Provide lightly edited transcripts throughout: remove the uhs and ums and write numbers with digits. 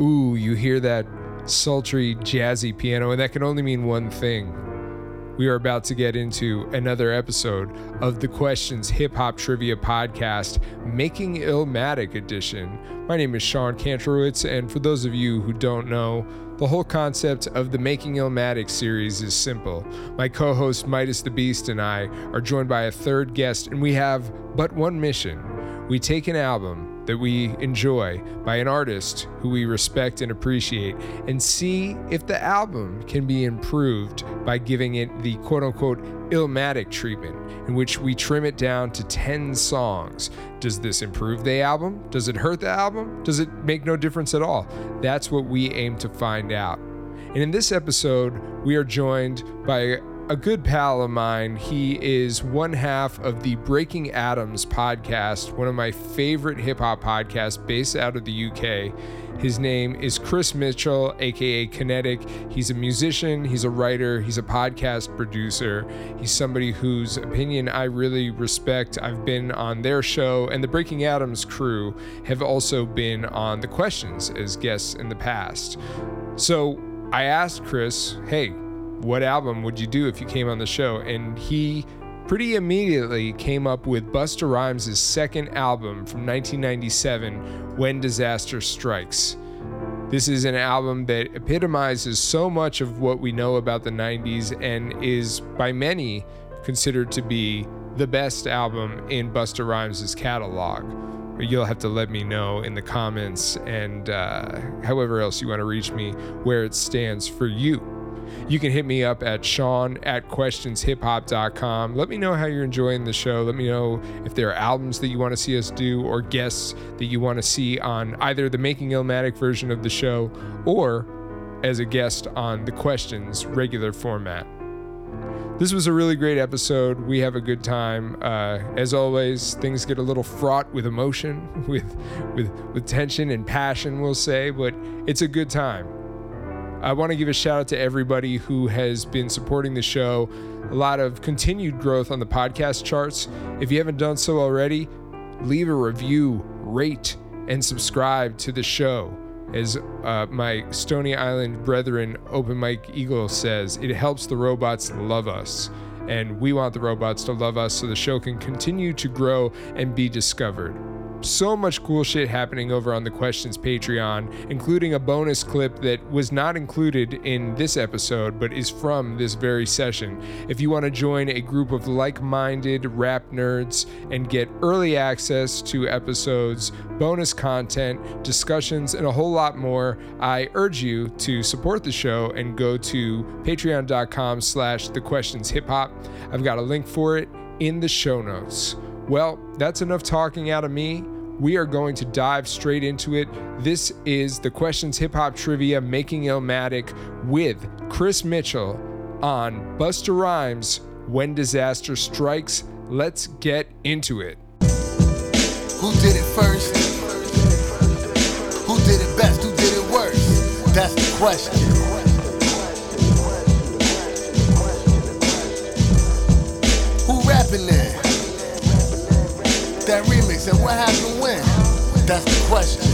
ooh, you hear that sultry, jazzy piano, and that can only mean one thing. We are about to get into another episode of the Questions Hip Hop Trivia Podcast, Making Illmatic Edition. My name is Sean Kantrowitz, and for those of you who don't know, the whole concept of the Making Illmatic series is simple. My co-host MidaZ the BEAST and I are joined by a third guest, and we have but one mission. We take an album that we enjoy by an artist who we respect and appreciate and see if the album can be improved by giving it the quote-unquote Illmatic treatment, in which we trim it down to 10 songs. Does this improve the album? Does it hurt the album? Does it make no difference at all? That's what we aim to find out. And in this episode, we are joined by a good pal of mine. He is one half of the Breaking Atoms podcast, one of my favorite hip-hop podcasts based out of the UK. His name is Chris Mitchell, aka Kinetic. He's a musician, he's a writer, he's a podcast producer. He's somebody whose opinion I really respect. I've been on their show, and the Breaking Atoms crew have also been on The Questions as guests in the past. So I asked Chris, hey, what album would you do if you came on the show? And he pretty immediately came up with Busta Rhymes' second album from 1997, When Disaster Strikes. This is an album that epitomizes so much of what we know about the 90s and is by many considered to be the best album in Busta Rhymes' catalog. You'll have to let me know in the comments and however else you want to reach me where it stands for you. You can hit me up at sean@questionshiphop.com. Let me know how you're enjoying the show. Let me know if there are albums that you want to see us do or guests that you want to see on either the Making Illmatic version of the show or as a guest on the Questions regular format. This was a really great episode. We have a good time. As always, things get a little fraught with emotion, with tension and passion, we'll say, but it's a good time. I want to give a shout out to everybody who has been supporting the show. A lot of continued growth on the podcast charts. If you haven't done so already, leave a review, rate, and subscribe to the show. As my Stony Island brethren, Open Mike Eagle, says, it helps the robots love us. And we want the robots to love us so the show can continue to grow and be discovered. So much cool shit happening over on the Questions Patreon, including a bonus clip that was not included in this episode, but is from this very session. If you want to join a group of like-minded rap nerds and get early access to episodes, bonus content, discussions, and a whole lot more, I urge you to support the show and go to patreon.com/thequestionshiphop. I've got a link for it in the show notes. Well, that's enough talking out of me. We are going to dive straight into it. This is the Questions Hip Hop Trivia Making Illmatic with Chris Mitchell on Busta Rhymes, When Disaster Strikes. Let's get into it. Who did it first? Who did it best? Who did it worse? That's the question. Who rapping there? That remix and what happened when? That's the question.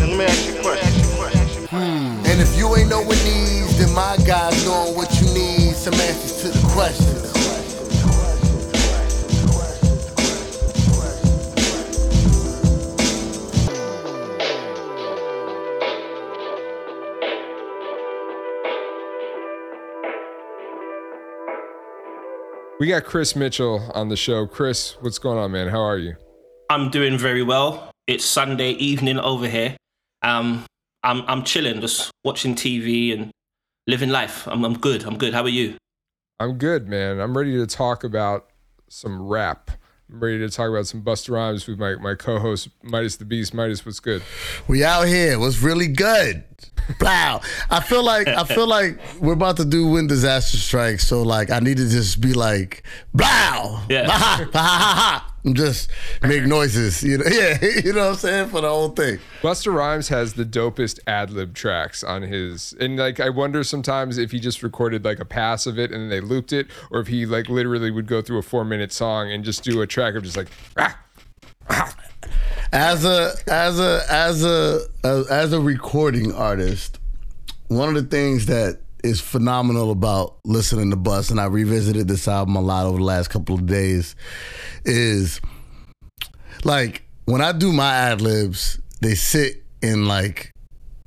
And let me ask you a question. And if you ain't know what needs, then my guys know what you need. Some answers to the questions. We got Chris Mitchell on the show. Chris, what's going on, man? How are you? I'm doing very well. It's Sunday evening over here. I'm chilling, just watching TV and living life. I'm good. I'm good. How are you? I'm good, man. I'm ready to talk about some rap. I'm ready to talk about some Busta Rhymes with my co-host, MidaZ the Beast. MidaZ, what's good? We out here. What's really good? Wow. I feel like we're about to do When Disaster Strikes, so like I need to just be like, blow, yeah, bah, bah, ha, ha, and just make noises, you know? Yeah, you know what I'm saying, for the whole thing. Busta Rhymes has the dopest ad-lib tracks on his, and like I wonder sometimes if he just recorded like a pass of it and they looped it, or if he like literally would go through a 4-minute song and just do a track of just like, ah, ah. As a recording artist, one of the things that is phenomenal about listening to Bust, and I revisited this album a lot over the last couple of days, is like when I do my ad libs, they sit in like,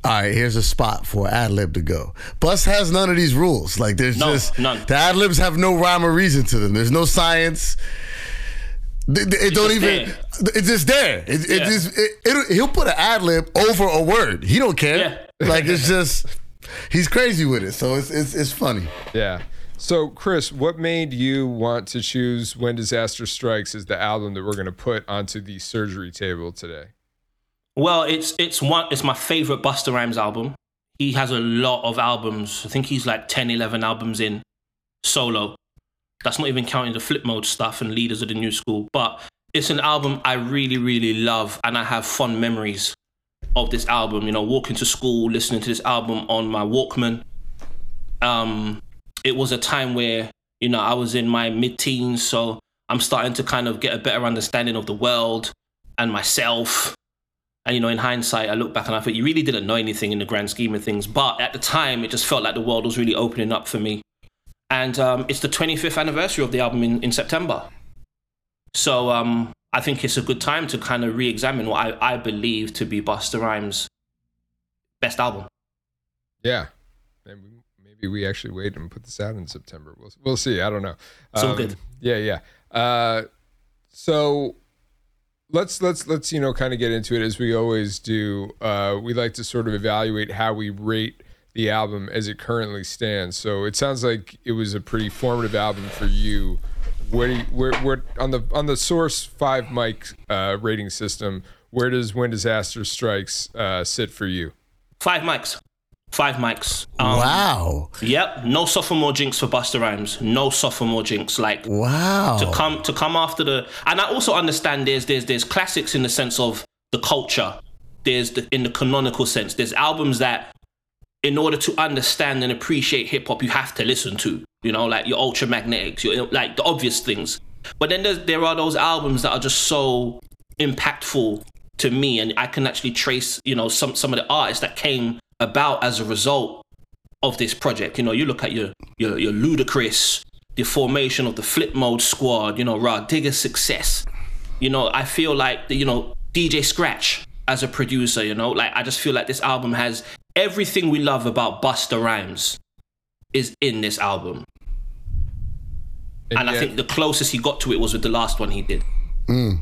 all right, here's a spot for ad lib to go. Bust has none of these rules. Like there's none. The ad libs have no rhyme or reason to them. There's no science. It don't even. It's just there. He'll put an ad lib over a word. He don't care. Yeah. Like it's just. He's crazy with it, so it's funny. Yeah. So Chris, what made you want to choose "When Disaster Strikes" as the album that we're going to put onto the surgery table today? Well, it's my favorite Busta Rhymes album. He has a lot of albums. I think he's like 10, 11 albums in solo. That's not even counting the Flip Mode stuff and Leaders of the New School. But it's an album I really, really love, and I have fond memories of this album. You know, walking to school, listening to this album on my Walkman. It was a time where, you know, I was in my mid-teens, so I'm starting to kind of get a better understanding of the world and myself. And, you know, in hindsight, I look back and I thought, you really didn't know anything in the grand scheme of things. But at the time, it just felt like the world was really opening up for me. And it's the 25th anniversary of the album in September. So I think it's a good time to kind of re-examine what I believe to be Busta Rhymes' best album. Yeah. Maybe we actually wait and put this out in September. We'll see. I don't know. It's all good. Yeah. So let's kind of get into it as we always do. We like to sort of evaluate how we rate the album as it currently stands. So it sounds like it was a pretty formative album for you. Where on the Source 5 mic rating system, where does When Disaster Strikes sit for you? Five mics. Wow. Yep. No sophomore jinx for Busta Rhymes. No sophomore jinx. Like, wow. To come after the, and I also understand there's classics in the sense of the culture. There's in the canonical sense. There's albums that, in order to understand and appreciate hip hop, you have to listen to, you know, like your Ultra Magnetics, your, like the obvious things. But then there are those albums that are just so impactful to me, and I can actually trace, you know, some of the artists that came about as a result of this project. You know, you look at your Ludacris, the formation of the Flip Mode Squad, you know, Rah Digga's success. You know, I feel like, you know, DJ Scratch as a producer, you know, like I just feel like this album has everything we love about Busta Rhymes is in this album. And I think the closest he got to it was with the last one he did. Mm.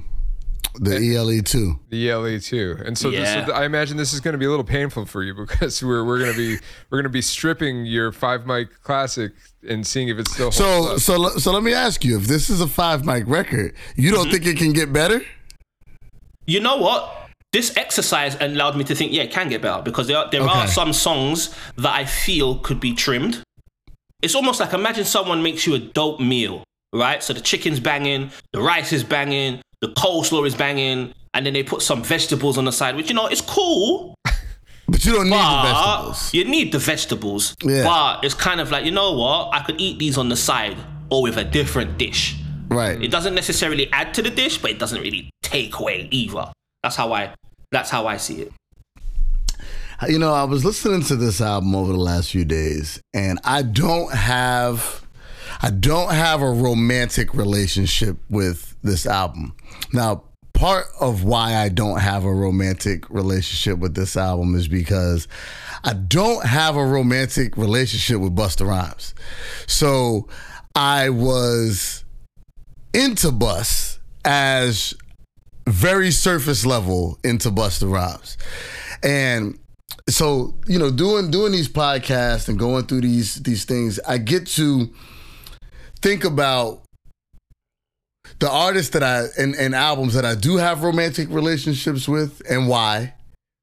The ELE2. And so this is, I imagine this is going to be a little painful for you, because we're going to be stripping your five mic classic and seeing if it's still holds up. So let me ask you, if this is a five mic record, you don't think it can get better? You know what? This exercise allowed me to think, it can get better, because there are some songs that I feel could be trimmed. It's almost like, imagine someone makes you a dope meal, right? So the chicken's banging, the rice is banging, the coleslaw is banging, and then they put some vegetables on the side, which, you know, it's cool. But you don't need the vegetables. You need the vegetables. Yeah. But it's kind of like, you know what? I could eat these on the side or with a different dish. Right. It doesn't necessarily add to the dish, but it doesn't really take away either. That's how I see it. You know, I was listening to this album over the last few days, and I don't have a romantic relationship with this album. Now, part of why I don't have a romantic relationship with this album is because I don't have a romantic relationship with Busta Rhymes. So I was into Bust as very surface level into Busta Rhymes. And so, you know, doing these podcasts and going through these things, I get to think about the artists that and albums that I do have romantic relationships with and why,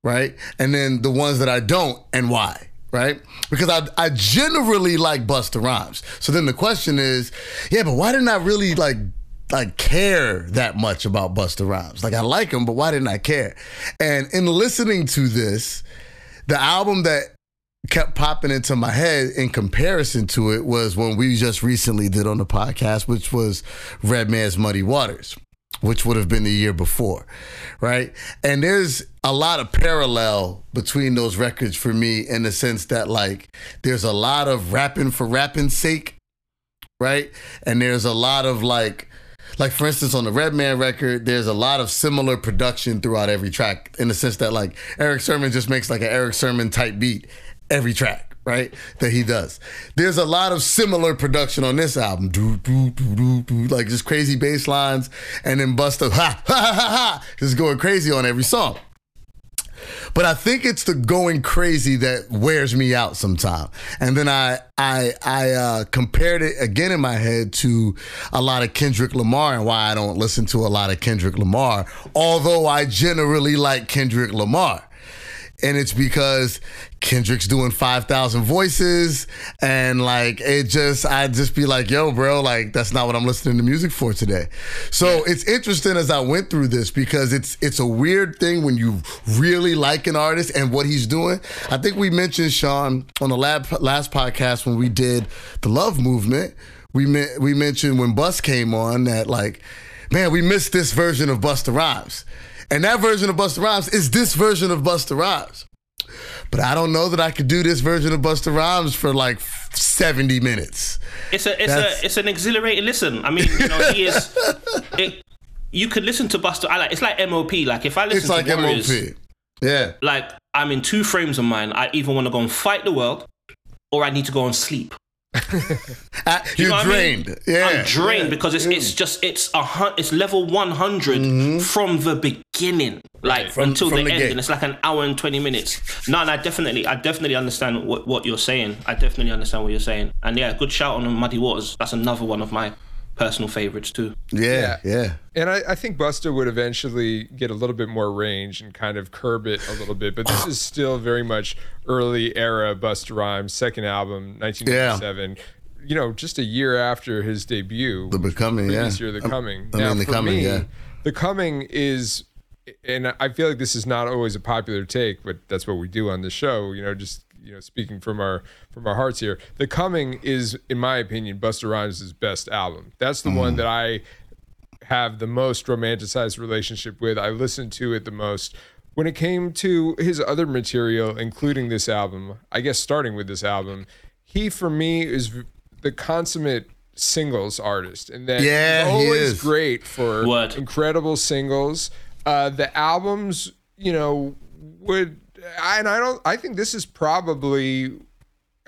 right? And then the ones that I don't and why, right? Because I generally like Busta Rhymes. So then the question is, but why didn't I really like care that much about Busta Rhymes? Like, I like him, but why didn't I care? And in listening to this, the album that kept popping into my head in comparison to it was one we just recently did on the podcast, which was Red Man's Muddy Waters. which would have been the year before, right? And there's a lot of parallel between those records for me in the sense that, like, there's a lot of rapping for rapping's sake, right? And there's a lot of, like for instance, on the Red Man record, there's a lot of similar production throughout every track in the sense that, like, Eric Sermon just makes, like, an Eric Sermon type beat every track, right, that he does. There's a lot of similar production on this album. Do, do, do, do, do, like just crazy bass lines, and then Busta, ha, ha, ha, ha, ha, just going crazy on every song. But I think it's the going crazy that wears me out sometimes. And then I compared it again in my head to a lot of Kendrick Lamar and why I don't listen to a lot of Kendrick Lamar, although I generally like Kendrick Lamar. And it's because Kendrick's doing 5,000 voices and like it just, I'd just be like, yo, bro, like that's not what I'm listening to music for today. So it's interesting as I went through this because it's a weird thing when you really like an artist and what he's doing. I think we mentioned, Sean, on the last podcast when we did the Love Movement, we mentioned when Bus came on that like, man, we missed this version of Busta Rhymes. And that version of Busta Rhymes is this version of Busta Rhymes. But I don't know that I could do this version of Busta Rhymes for like 70 minutes. It's an exhilarating listen. I mean, you know, he is. You could listen to Busta. It's like MOP. Like if I listen to Warriors, MOP. Yeah. Like I'm in two frames of mind. I either want to go and fight the world, or I need to go and sleep. You're drained. I mean? Yeah. I'm drained because it's level 100 from the beginning, like until the end, and it's like an hour and 20 minutes. No, and I definitely understand what you're saying. I definitely understand what you're saying, and yeah, good shout on Muddy Waters. That's another one of my personal favorites too. Yeah. And I think Busta would eventually get a little bit more range and kind of curb it a little bit, but this is still very much early era Busta Rhymes, second album, 1997. Yeah. You know, just a year after his debut. The Coming, yeah. This year, The Coming. The Coming is, and I feel like this is not always a popular take, but that's what we do on the show, you know, just, you know, speaking from our hearts here. The Coming is, in my opinion, Busta Rhymes' best album. That's the one that I have the most romanticized relationship with. I listened to it the most. When it came to his other material, including this album, I guess starting with this album, he for me is the consummate singles artist, and that he's always great for incredible singles. The albums, you know, I think this is probably.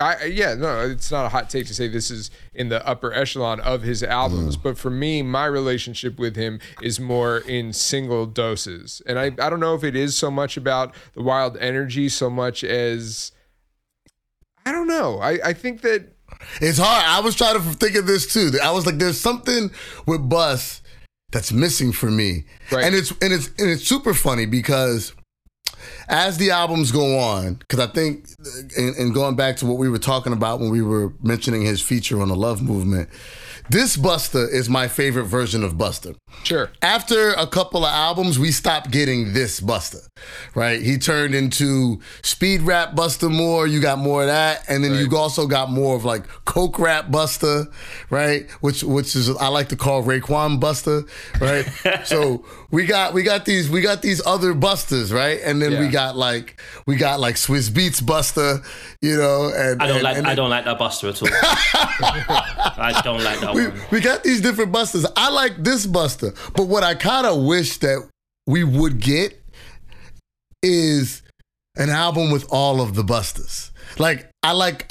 It's not a hot take to say this is in the upper echelon of his albums, but for me, my relationship with him is more in single doses. And I don't know if it is so much about the wild energy so much as, I don't know. I think that it's hard. I was trying to think of this too. I was like, there's something with Bus that's missing for me. Right. And it's super funny because as the albums go on, because I think, and going back to what we were talking about when we were mentioning his feature on the Love Movement, this Busta is my favorite version of Busta. Sure. After a couple of albums, we stopped getting this Busta, right? He turned into speed rap Busta more. You got more of that, and then you also got more of like coke rap Busta, right? Which is I like to call Raekwon Busta, right? So we got these other Bustas, right? And then we got like Swiss Beats Busta, you know. And I don't like that Busta at all. I don't like that. We got these different Bustas. I like this Busta, but what I kind of wish that we would get is an album with all of the Bustas. Like I like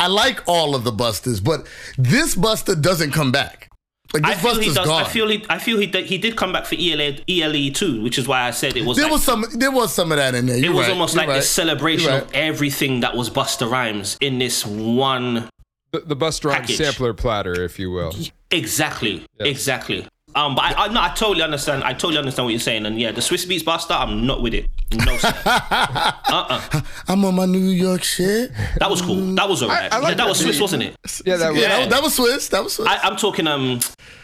all of the Bustas, but this Busta doesn't come back. Like this Busta's gone. I feel he did come back for ELE2, which is why I said it was. There was some of that in there. It was almost like this celebration of everything that was Busta Rhymes in this one. The Busta Rhymes sampler platter, if you will. Exactly. But I totally understand. I totally understand what you're saying. And yeah, the Swiss Beats Busta, I'm not with it. No. I'm on my New York shit. That was cool. That was alright. That was Swiss, wasn't it? Yeah, that was Swiss. I'm talking.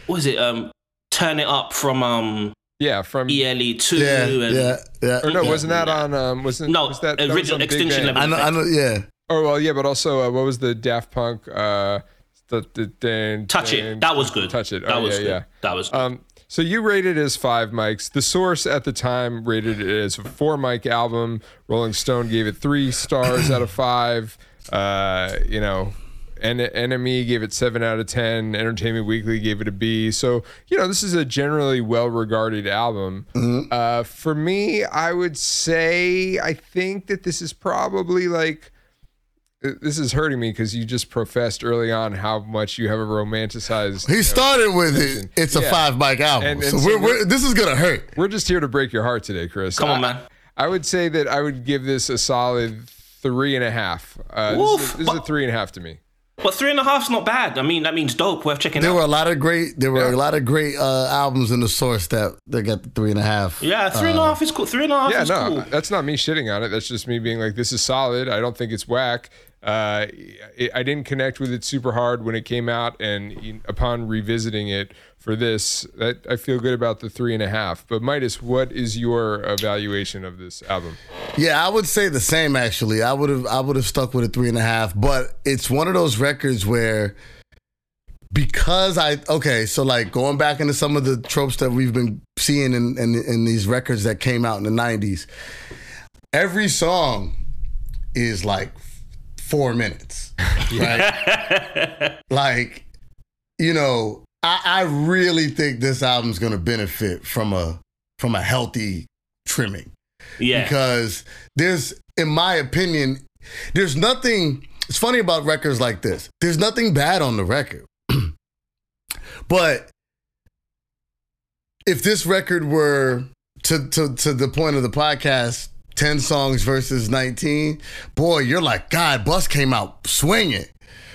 What is it? Turn It Up from. From ELE2. Yeah. Or no, wasn't that on? Was that original extinction level? I know. Yeah. Oh, well, yeah, but also, what was the Daft Punk? Touch It. That was good. Touch It. That was good. So you rated it as 5 mics. The Source at the time rated it as a 4-mic album. Rolling Stone gave it 3 stars out of 5. You know, and NME gave it 7 out of 10. Entertainment Weekly gave it a B. So, you know, this is a generally well-regarded album. Mm-hmm. For me, I would say I think that this is probably like, this is hurting me because you just professed early on how much you have a romanticized. He started with it. It's a 5-mic album. And so we're this is going to hurt. We're just here to break your heart today, Chris. Come on, man. I would say that I would give this a solid 3.5. This is a 3.5 to me. But 3.5's not bad. I mean, that means dope. Worth checking out. There were a lot of great albums in the Source that got the 3.5. Yeah, 3.5 is cool. 3.5 is cool. Yeah, no, that's not me shitting on it. That's just me being like, this is solid. I don't think it's whack. I didn't connect with it super hard when it came out, and upon revisiting it for this, I feel good about the 3.5. But Midas, what is your evaluation of this album? Yeah, I would say the same. Actually, I would have stuck with a 3.5. But it's one of those records where, because so like going back into some of the tropes that we've been seeing in these records that came out in the 90s, every song is like 4 minutes, right? Like, you know, I really think this album's going to benefit from a healthy trimming. Yeah. Because there's, in my opinion, there's nothing, it's funny about records like this, there's nothing bad on the record. But if this record were, to the point of the podcast, 10 songs versus 19, boy, you're like, God, Bust came out swinging.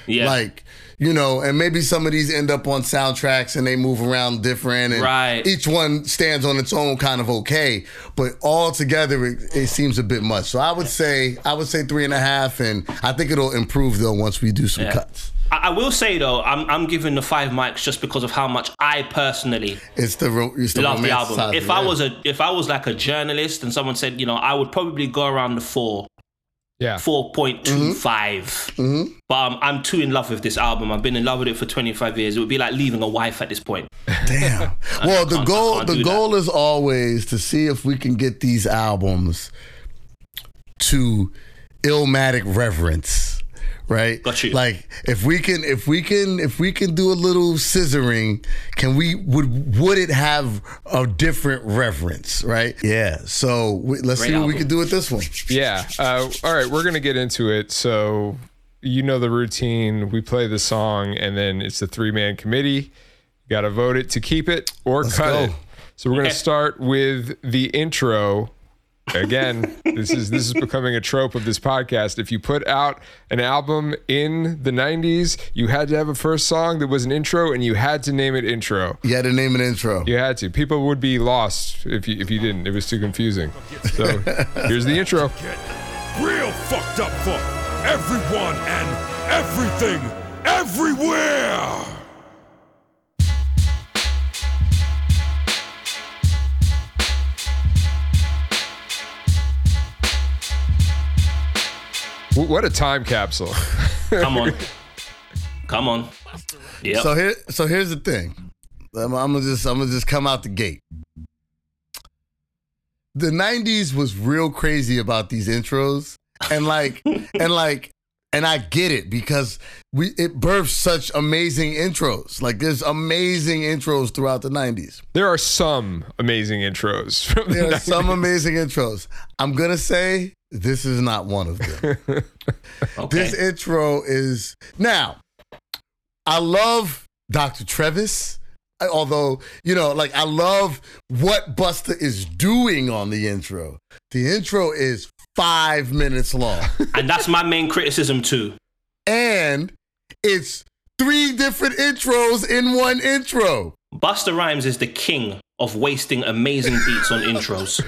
Yeah. Like, you know, and maybe some of these end up on soundtracks and they move around different. And right. Each one stands on its own kind of okay. But all together, it seems a bit much. So I would say 3.5. And I think it'll improve, though, once we do some cuts. I will say, though, I'm giving the 5 mics just because of how much I personally love the album. If I was like a journalist and someone said, you know, I would probably go around the 4. Yeah. 4.25. Mm-hmm. But I'm too in love with this album. I've been in love with it for 25 years. It would be like leaving a wife at this point. Damn. Well, the goal is always to see if we can get these albums to Illmatic reverence. Right? Got you. Like, if we can do a little scissoring, would it have a different reverence, right? Yeah. So let's see what we can do with this one. Yeah. All right, we're going to get into it. So, you know the routine. We play the song and then it's a 3-man committee. You got to vote it to keep it or cut it. So we're going to start with the intro. Again, this is becoming a trope of this podcast. If you put out an album in the 90s, you had to have a first song that was an intro, and you had to name it intro. You had to name an intro. You had to. People would be lost if you didn't. It was too confusing. So here's the intro. Real fucked up for everyone and everything, everywhere. What a time capsule. Come on. Yep. So here's the thing. I'm gonna just come out the gate. The 90s was real crazy about these intros. And I get it, because it birthed such amazing intros. Like, there's amazing intros throughout the 90s. There are some amazing intros. Some amazing intros. I'm going to say this is not one of them. Okay. This intro is... Now, I love Dr. Trevis, although, you know, like, I love what Busta is doing on the intro. The intro is 5 minutes long. And that's my main criticism too. And it's 3 different intros in one intro. Busta Rhymes is the king of wasting amazing beats on intros.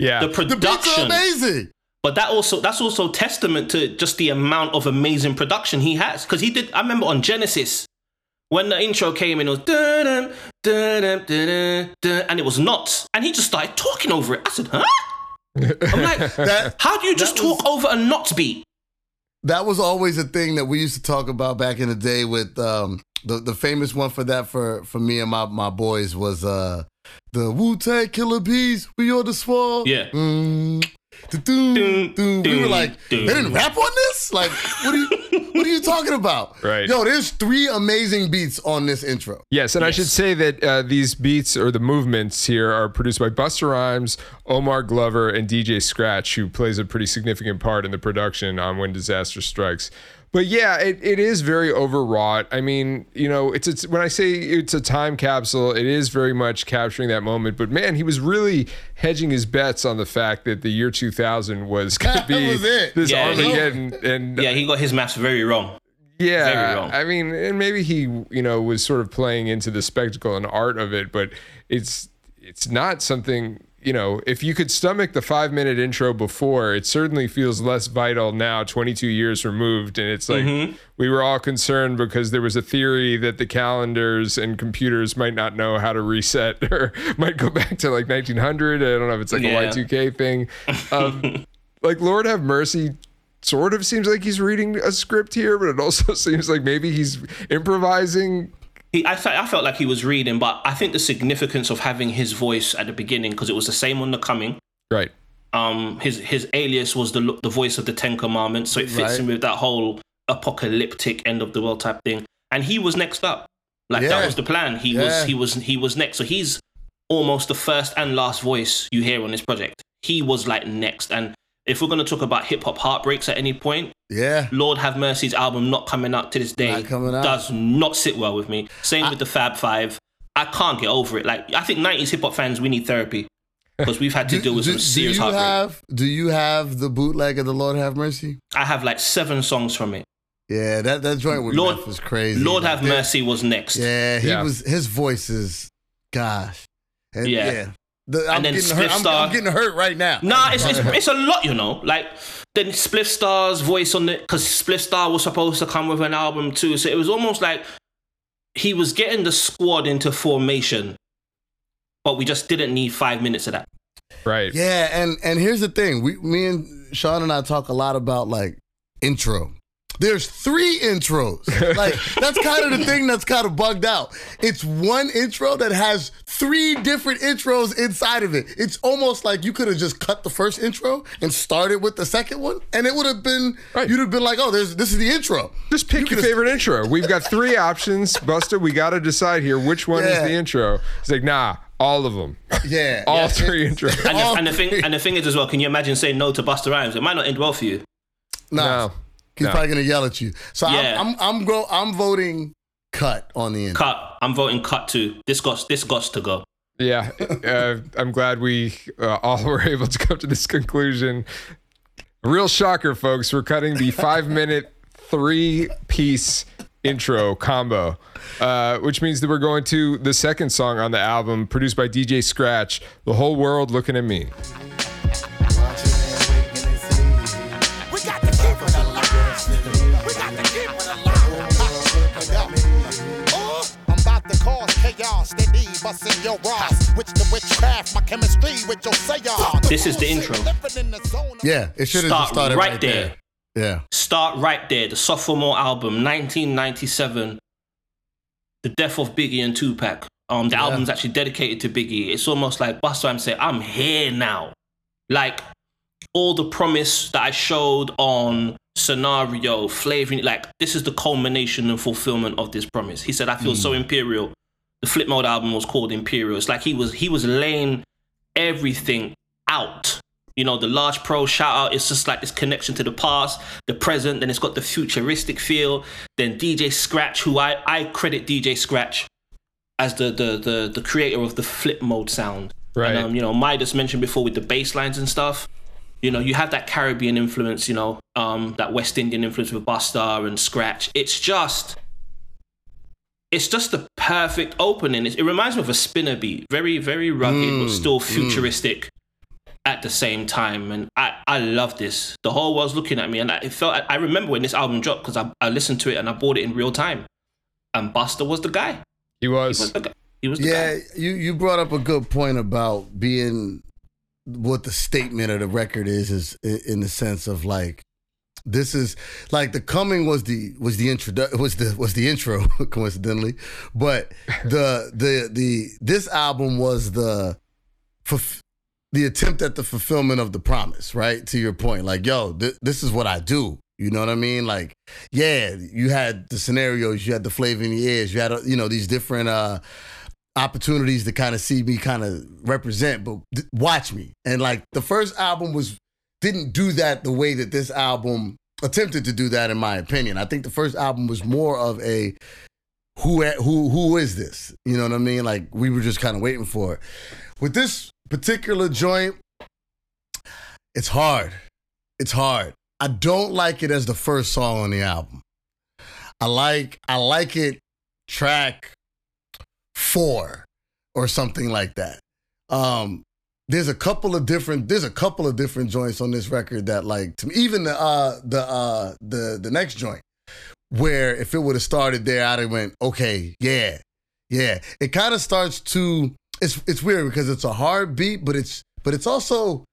Yeah. The production. The beats are amazing. But that's also testament to just the amount of amazing production he has. Because he did, I remember on Genesis, when the intro came in, it was dun, dun, dun, dun, dun, and it was nuts. And he just started talking over it. I said, huh? I'm like, how do you just talk over a nuts beat? That was always a thing that we used to talk about back in the day with The famous one for that for me and my boys was the Wu-Tang Killer Bees, we are the swole. Yeah. We were like, they didn't rap on this? Like, what are you talking about? Right. Yo, there's 3 amazing beats on this intro. Yes, and yes. I should say that these beats or the movements here are produced by Busta Rhymes, Omar Glover, and DJ Scratch, who plays a pretty significant part in the production on When Disaster Strikes. But yeah, it is very overwrought. I mean, you know, it's when I say it's a time capsule, it is very much capturing that moment. But man, he was really hedging his bets on the fact that the year 2000 was going to be this Armageddon. And he got his maths very wrong. Yeah, very wrong. I mean, and maybe he, you know, was sort of playing into the spectacle and art of it, but it's not something. You know, if you could stomach the 5-minute intro before, it certainly feels less vital now, 22 years removed. And it's like, we were all concerned because there was a theory that the calendars and computers might not know how to reset or might go back to like 1900. I don't know if it's like a Y2K thing. Like Lord Have Mercy sort of seems like he's reading a script here, but it also seems like maybe he's improvising. I felt like he was reading, but I think the significance of having his voice at the beginning, because it was the same on The Coming. Right. His alias was the voice of the Ten Commandments, so it fits in with that whole apocalyptic end of the world type thing. And he was next up. Like that was the plan. He was next. So he's almost the first and last voice you hear on this project. He was like next. And if we're going to talk about hip hop heartbreaks at any point, Lord Have Mercy's album not coming out to this day does not sit well with me. Same with the Fab Five. I can't get over it. Like, I think 90s hip hop fans, we need therapy because we've had to deal with some serious heartbreak. Do you have the bootleg of the Lord Have Mercy? I have like 7 songs from it. Yeah, that joint with Meth was crazy. Lord Have Mercy was next. Yeah, he was. His voice is, gosh, and, yeah. I'm Spliff Star. I'm getting hurt right now. Nah, it's a lot, you know. Like, then Spliff Star's voice on it, because Spliff Star was supposed to come with an album too. So it was almost like he was getting the squad into formation, but we just didn't need 5 minutes of that. Right. Yeah, and here's the thing. Me and Sean and I talk a lot about, like, intro. There's 3 intros. Like, that's kind of the thing that's kind of bugged out. It's one intro that has 3 different intros inside of it. It's almost like you could have just cut the first intro and started with the second one, and it would have been, you'd have been like, oh, this is the intro. Just pick your favorite intro. We've got 3 options, Buster. We got to decide here which one is the intro. It's like, nah. All of them. Yeah. All 3 intros. And the thing is as well, can you imagine saying no to Busta Rhymes? It might not end well for you. No. He's probably gonna yell at you. So yeah. I'm voting cut on the end. Cut. I'm voting cut too. This got to go. Yeah, I'm glad we all were able to come to this conclusion. Real shocker, folks. We're cutting the 5-minute 3-piece intro combo, which means that we're going to the second song on the album, produced by DJ Scratch. The Whole World Looking at Me. This is the intro. Yeah, it should have started right there. Yeah. Start right there. The sophomore album, 1997. The death of Biggie and Tupac. The album's actually dedicated to Biggie. It's almost like Busta Rhymes said, I'm here now. Like, all the promise that I showed on Scenario, Flavoring, like, this is the culmination and fulfillment of this promise. He said, I feel so imperial. The Flip Mode album was called Imperial. It's like he was laying everything out. You know, the large pro shout out, it's just like this connection to the past, the present, then it's got the futuristic feel. Then DJ Scratch, who I credit DJ Scratch as the creator of the Flip Mode sound. Right. And, you know, MidaZ mentioned before with the bass lines and stuff. You know, you have that Caribbean influence, you know, that West Indian influence with Busta and Scratch. It's just the perfect opening. It reminds me of a spinner beat. Very, very rugged, but still futuristic at the same time. And I love this. The whole world's looking at me. And it felt, I remember when this album dropped, because I listened to it and I bought it in real time. And Busta was the guy. He was the guy. You brought up a good point about being what the statement of the record is in the sense of, like, This is like The Coming was the intro, coincidentally, but this album was the attempt at the fulfillment of the promise, right? To your point, like, yo, this is what I do. You know what I mean? Like, yeah, you had the scenarios, you had the flavor in the ears, you had, you know, these different opportunities to kind of see me kind of represent, but watch me. And like the first album didn't do that the way that this album attempted to do that, in my opinion. I think the first album was more of a who is this? You know what I mean? Like, we were just kind of waiting for it. With this particular joint, it's hard. It's hard. I don't like it as the first song on the album. I like it track 4 or something like that. There's a couple of different joints on this record that, like, to me, even the next joint, where if it would have started there, I'd have went, okay, yeah. It kind of starts to, it's weird because it's a hard beat, but it's also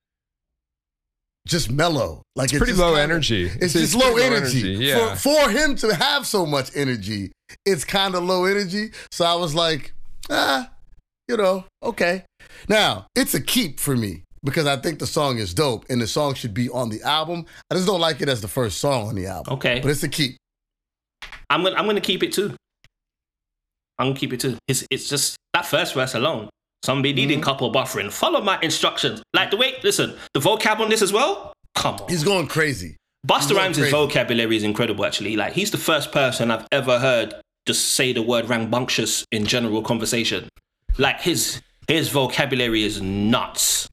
just mellow. Like, it's pretty low energy. It's just low energy. Yeah. For him to have so much energy, it's kind of low energy. So I was like, you know, okay. Now, it's a keep for me because I think the song is dope and the song should be on the album. I just don't like it as the first song on the album. Okay. But it's a keep. I'm gonna keep it too. I'm gonna keep it too. It's just that first verse alone. Some be needing couple buffering. Follow my instructions. Like the vocab on this as well? Come on. He's going crazy. Busta Rhymes' vocabulary is incredible, actually. Like, he's the first person I've ever heard just say the word rambunctious in general conversation. Like, his vocabulary is nuts.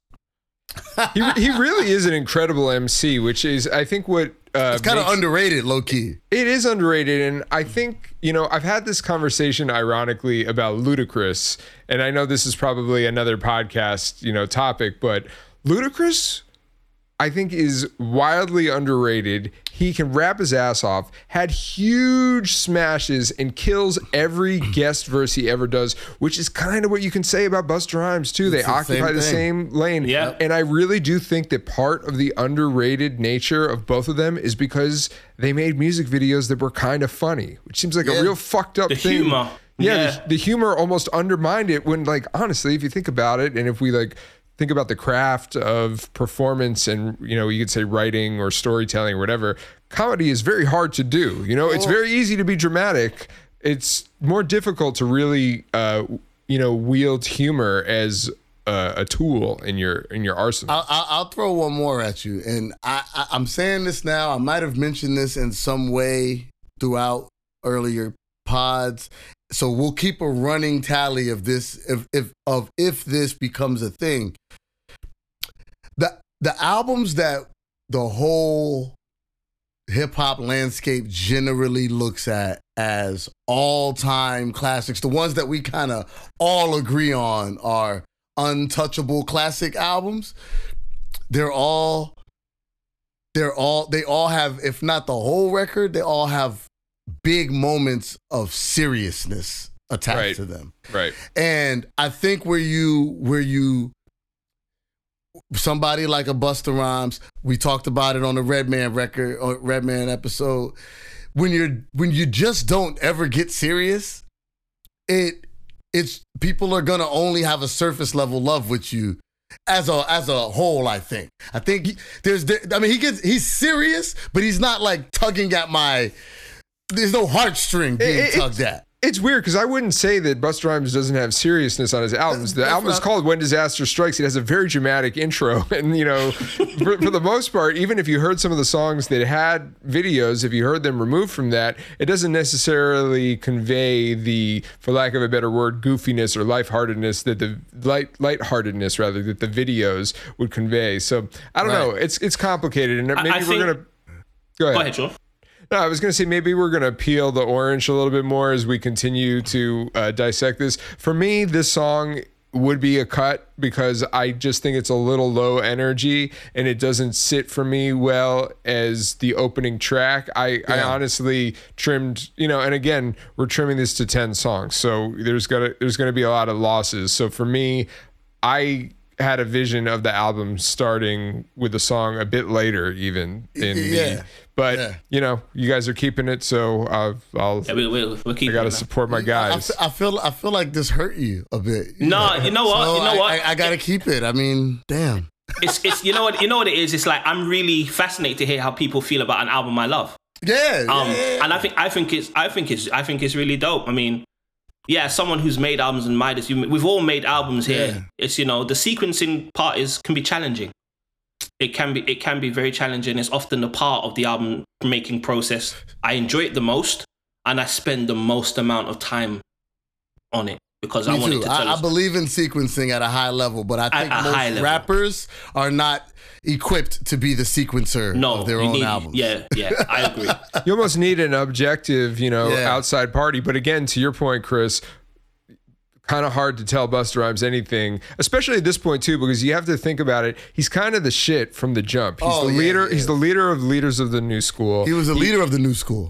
he really is an incredible MC, which is, I think, what... it's kind of underrated, low-key. It is underrated, and I think, you know, I've had this conversation, ironically, about Ludacris, and I know this is probably another podcast, you know, topic, but Ludacris, I think, is wildly underrated. He can rap his ass off, had huge smashes, and kills every guest verse he ever does, which is kind of what you can say about Busta Rhymes, too. They occupy the same lane. Yeah. And I really do think that part of the underrated nature of both of them is because they made music videos that were kind of funny, which seems like a real fucked up thing. The humor. Yeah. The humor almost undermined it when, like, honestly, if you think about it, and if we, like, think about the craft of performance and, you know, you could say writing or storytelling or whatever, comedy is very hard to do. You know, it's very easy to be dramatic. It's more difficult to really, you know, wield humor as a tool in your arsenal. I'll throw one more at you. And I'm saying this now. I might have mentioned this in some way throughout earlier pods. So we'll keep a running tally of this if this becomes a thing. The albums that the whole hip hop landscape generally looks at as all-time classics, the ones that we kind of all agree on are untouchable classic albums, they all have, if not the whole record, they all have big moments of seriousness attached to them. Right. And I think where you somebody like a Busta Rhymes, we talked about it on the Red Man record or Red Man episode, when you just don't ever get serious, it's people are gonna only have a surface level love with you as a whole. I think he's serious, but he's not like tugging at my... There's no heartstring being tugged at. It's weird because I wouldn't say that Busta Rhymes doesn't have seriousness on his albums. The album is called When Disaster Strikes. It has a very dramatic intro. And, you know, for the most part, even if you heard some of the songs that had videos, if you heard them removed from that, it doesn't necessarily convey the, for lack of a better word, goofiness or lightheartedness that the that the videos would convey. So I don't know. It's complicated. And maybe we're going to... Go ahead, Joel. No, I was going to say maybe we're going to peel the orange a little bit more as we continue to dissect this. For me, this song would be a cut because I just think it's a little low energy and it doesn't sit for me well as the opening track. I honestly trimmed, you know, and again, we're trimming this to 10 songs. So there's going to be a lot of losses. So for me, I had a vision of the album starting with the song a bit later, even in the. But you know, you guys are keeping it, so I gotta support my guys. I feel like this hurt you a bit. I gotta keep it. I mean, damn. It's you know what it is. It's like I'm really fascinated to hear how people feel about an album I love. And I think it's really dope. I mean, yeah, someone who's made albums and MidaZ, we've all made albums here. Yeah. It's, you know, the sequencing part can be challenging. It can be very challenging. It's often the part of the album making process I enjoy it the most, and I spend the most amount of time on it. Because I wanted to tell I believe in sequencing at a high level, but I think most rappers are not equipped to be the sequencer of their own albums. Yeah, I agree. You almost need an objective, outside party. But again, to your point, Chris, kind of hard to tell Busta Rhymes anything, especially at this point too, because you have to think about it. He's kind of the shit from the jump. He's the leader. He's the leader of Leaders of the New School. He was a leader of the New School.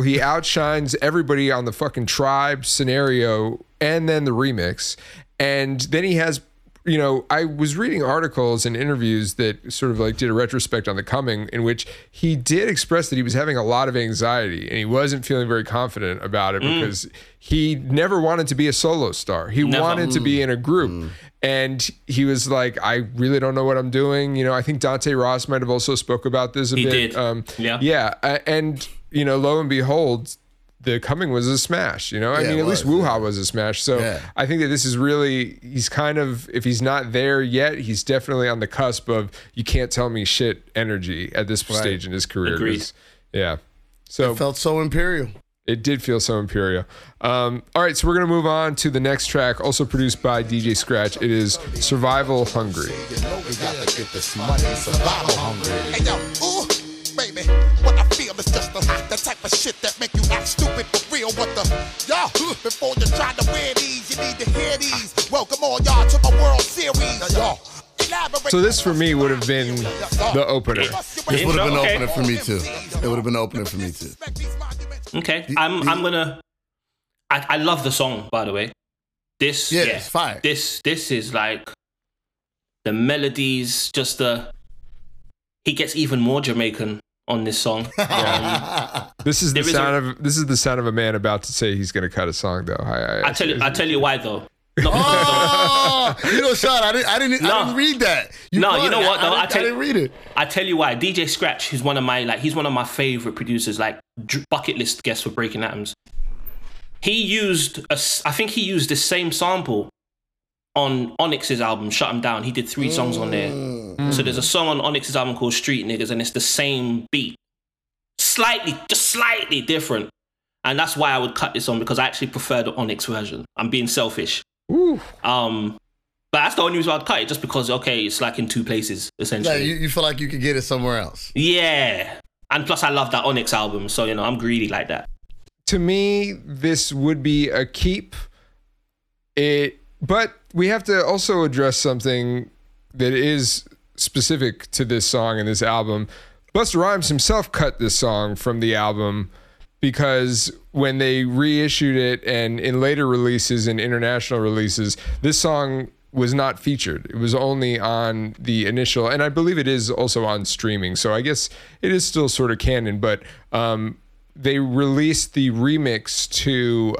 He outshines everybody on the fucking Tribe, Scenario, and then the remix. And then he has, I was reading articles and interviews that sort of like did a retrospect on The Coming, in which he did express that he was having a lot of anxiety and he wasn't feeling very confident about it because he never wanted to be a solo star. He wanted to be in a group. And he was like, I really don't know what I'm doing. I think Dante Ross might have also spoke about this a bit. He did. And, lo and behold, The Coming was a smash. At least Wuha was a smash. So I think that this is really, he's kind of, if he's not there yet, he's definitely on the cusp of you can't tell me shit energy at this stage in his career. Agreed. Yeah. So it felt so Imperial. It did feel so Imperial. All right, so we're going to move on to the next track, also produced by DJ Scratch. It is Survival Hungry. Hey, yo, ooh, baby, what I feel is just the type of shit that make you act stupid for real. What the, y'all, before you try to wear these, you need to hear these. Welcome all y'all to my World Series, y'all. So this for me would have been the opener. It would have been opener for me too. Okay, I'm gonna. I love the song, by the way. This it's fire. This is like the melodies. Just he gets even more Jamaican on this song. This is the sound of a man about to say he's gonna cut a song, though. I tell you why though. Sean, I didn't read that. I didn't read it. I tell you why. DJ Scratch, who's one of my he's one of my favorite producers, bucket list guests for Breaking Atoms. I think he used the same sample on Onyx's album, Shut 'Em Down. He did 3 songs on there. So there's a song on Onyx's album called Street Niggas, and it's the same beat, just slightly different. And that's why I would cut this on, because I actually prefer the Onyx version. I'm being selfish. Ooh. But that's the only reason I'd cut it, just because it's like in 2 places essentially. You feel like you could get it somewhere else. Yeah, and plus I love that Onyx album, so I'm greedy like that. To me, this would be a keep. But we have to also address something that is specific to this song and this album. Busta Rhymes himself cut this song from the album, because when they reissued it and in later releases and international releases, this song was not featured. It was only on the initial, and I believe it is also on streaming. So I guess it is still sort of canon, but they released the remix to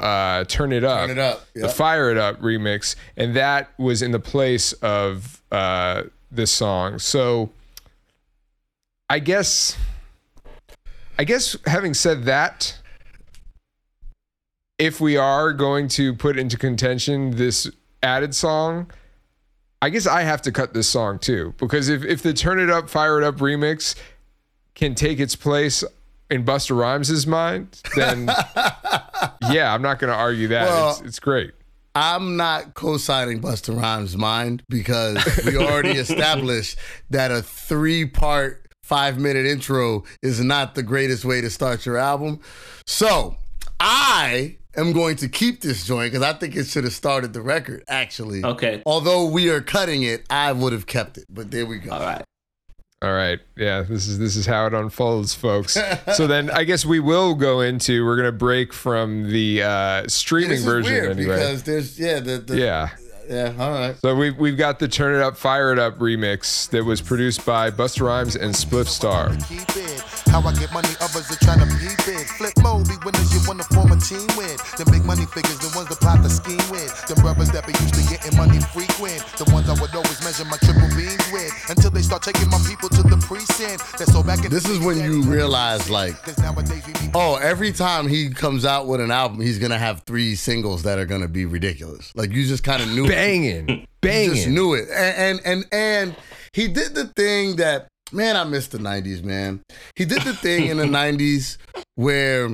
Turn It Up. Turn It Up. Yep. The Fire It Up remix. And that was in the place of this song. So I guess having said that, if we are going to put into contention this added song, I guess I have to cut this song too. Because if the Turn It Up, Fire It Up remix can take its place in Busta Rhymes' mind, then I'm not going to argue that. Well, it's great. I'm not co-signing Busta Rhymes' mind, because we already established that a 3-part 5-minute intro is not the greatest way to start your album. So I am going to keep this joint, because I think it should have started the record, actually. Okay. Although we are cutting it, I would have kept it. But there we go. All right. Yeah, this is how it unfolds, folks. So then I guess we're going to break from the streaming version anyway. Because there's Yeah, all right. So we've got the Turn It Up, Fire It Up remix that was produced by Busta Rhymes and Spliff Star. How I get money, others are trying to be big. Flip mode, be winners you want to form a team with. The big money figures, the ones that plot the scheme with. The brothers that be used to getting money frequent. The ones I would always measure my triple beams with. Until they start taking my people to the precinct. That's so back in this is when you realize, like, oh, every time he comes out with an album, he's going to have three singles that are going to be ridiculous. Like, you just kind of knew Banging. You just knew it. And he did the thing that, man, I miss the 90s, man. He did the thing in the 90s where,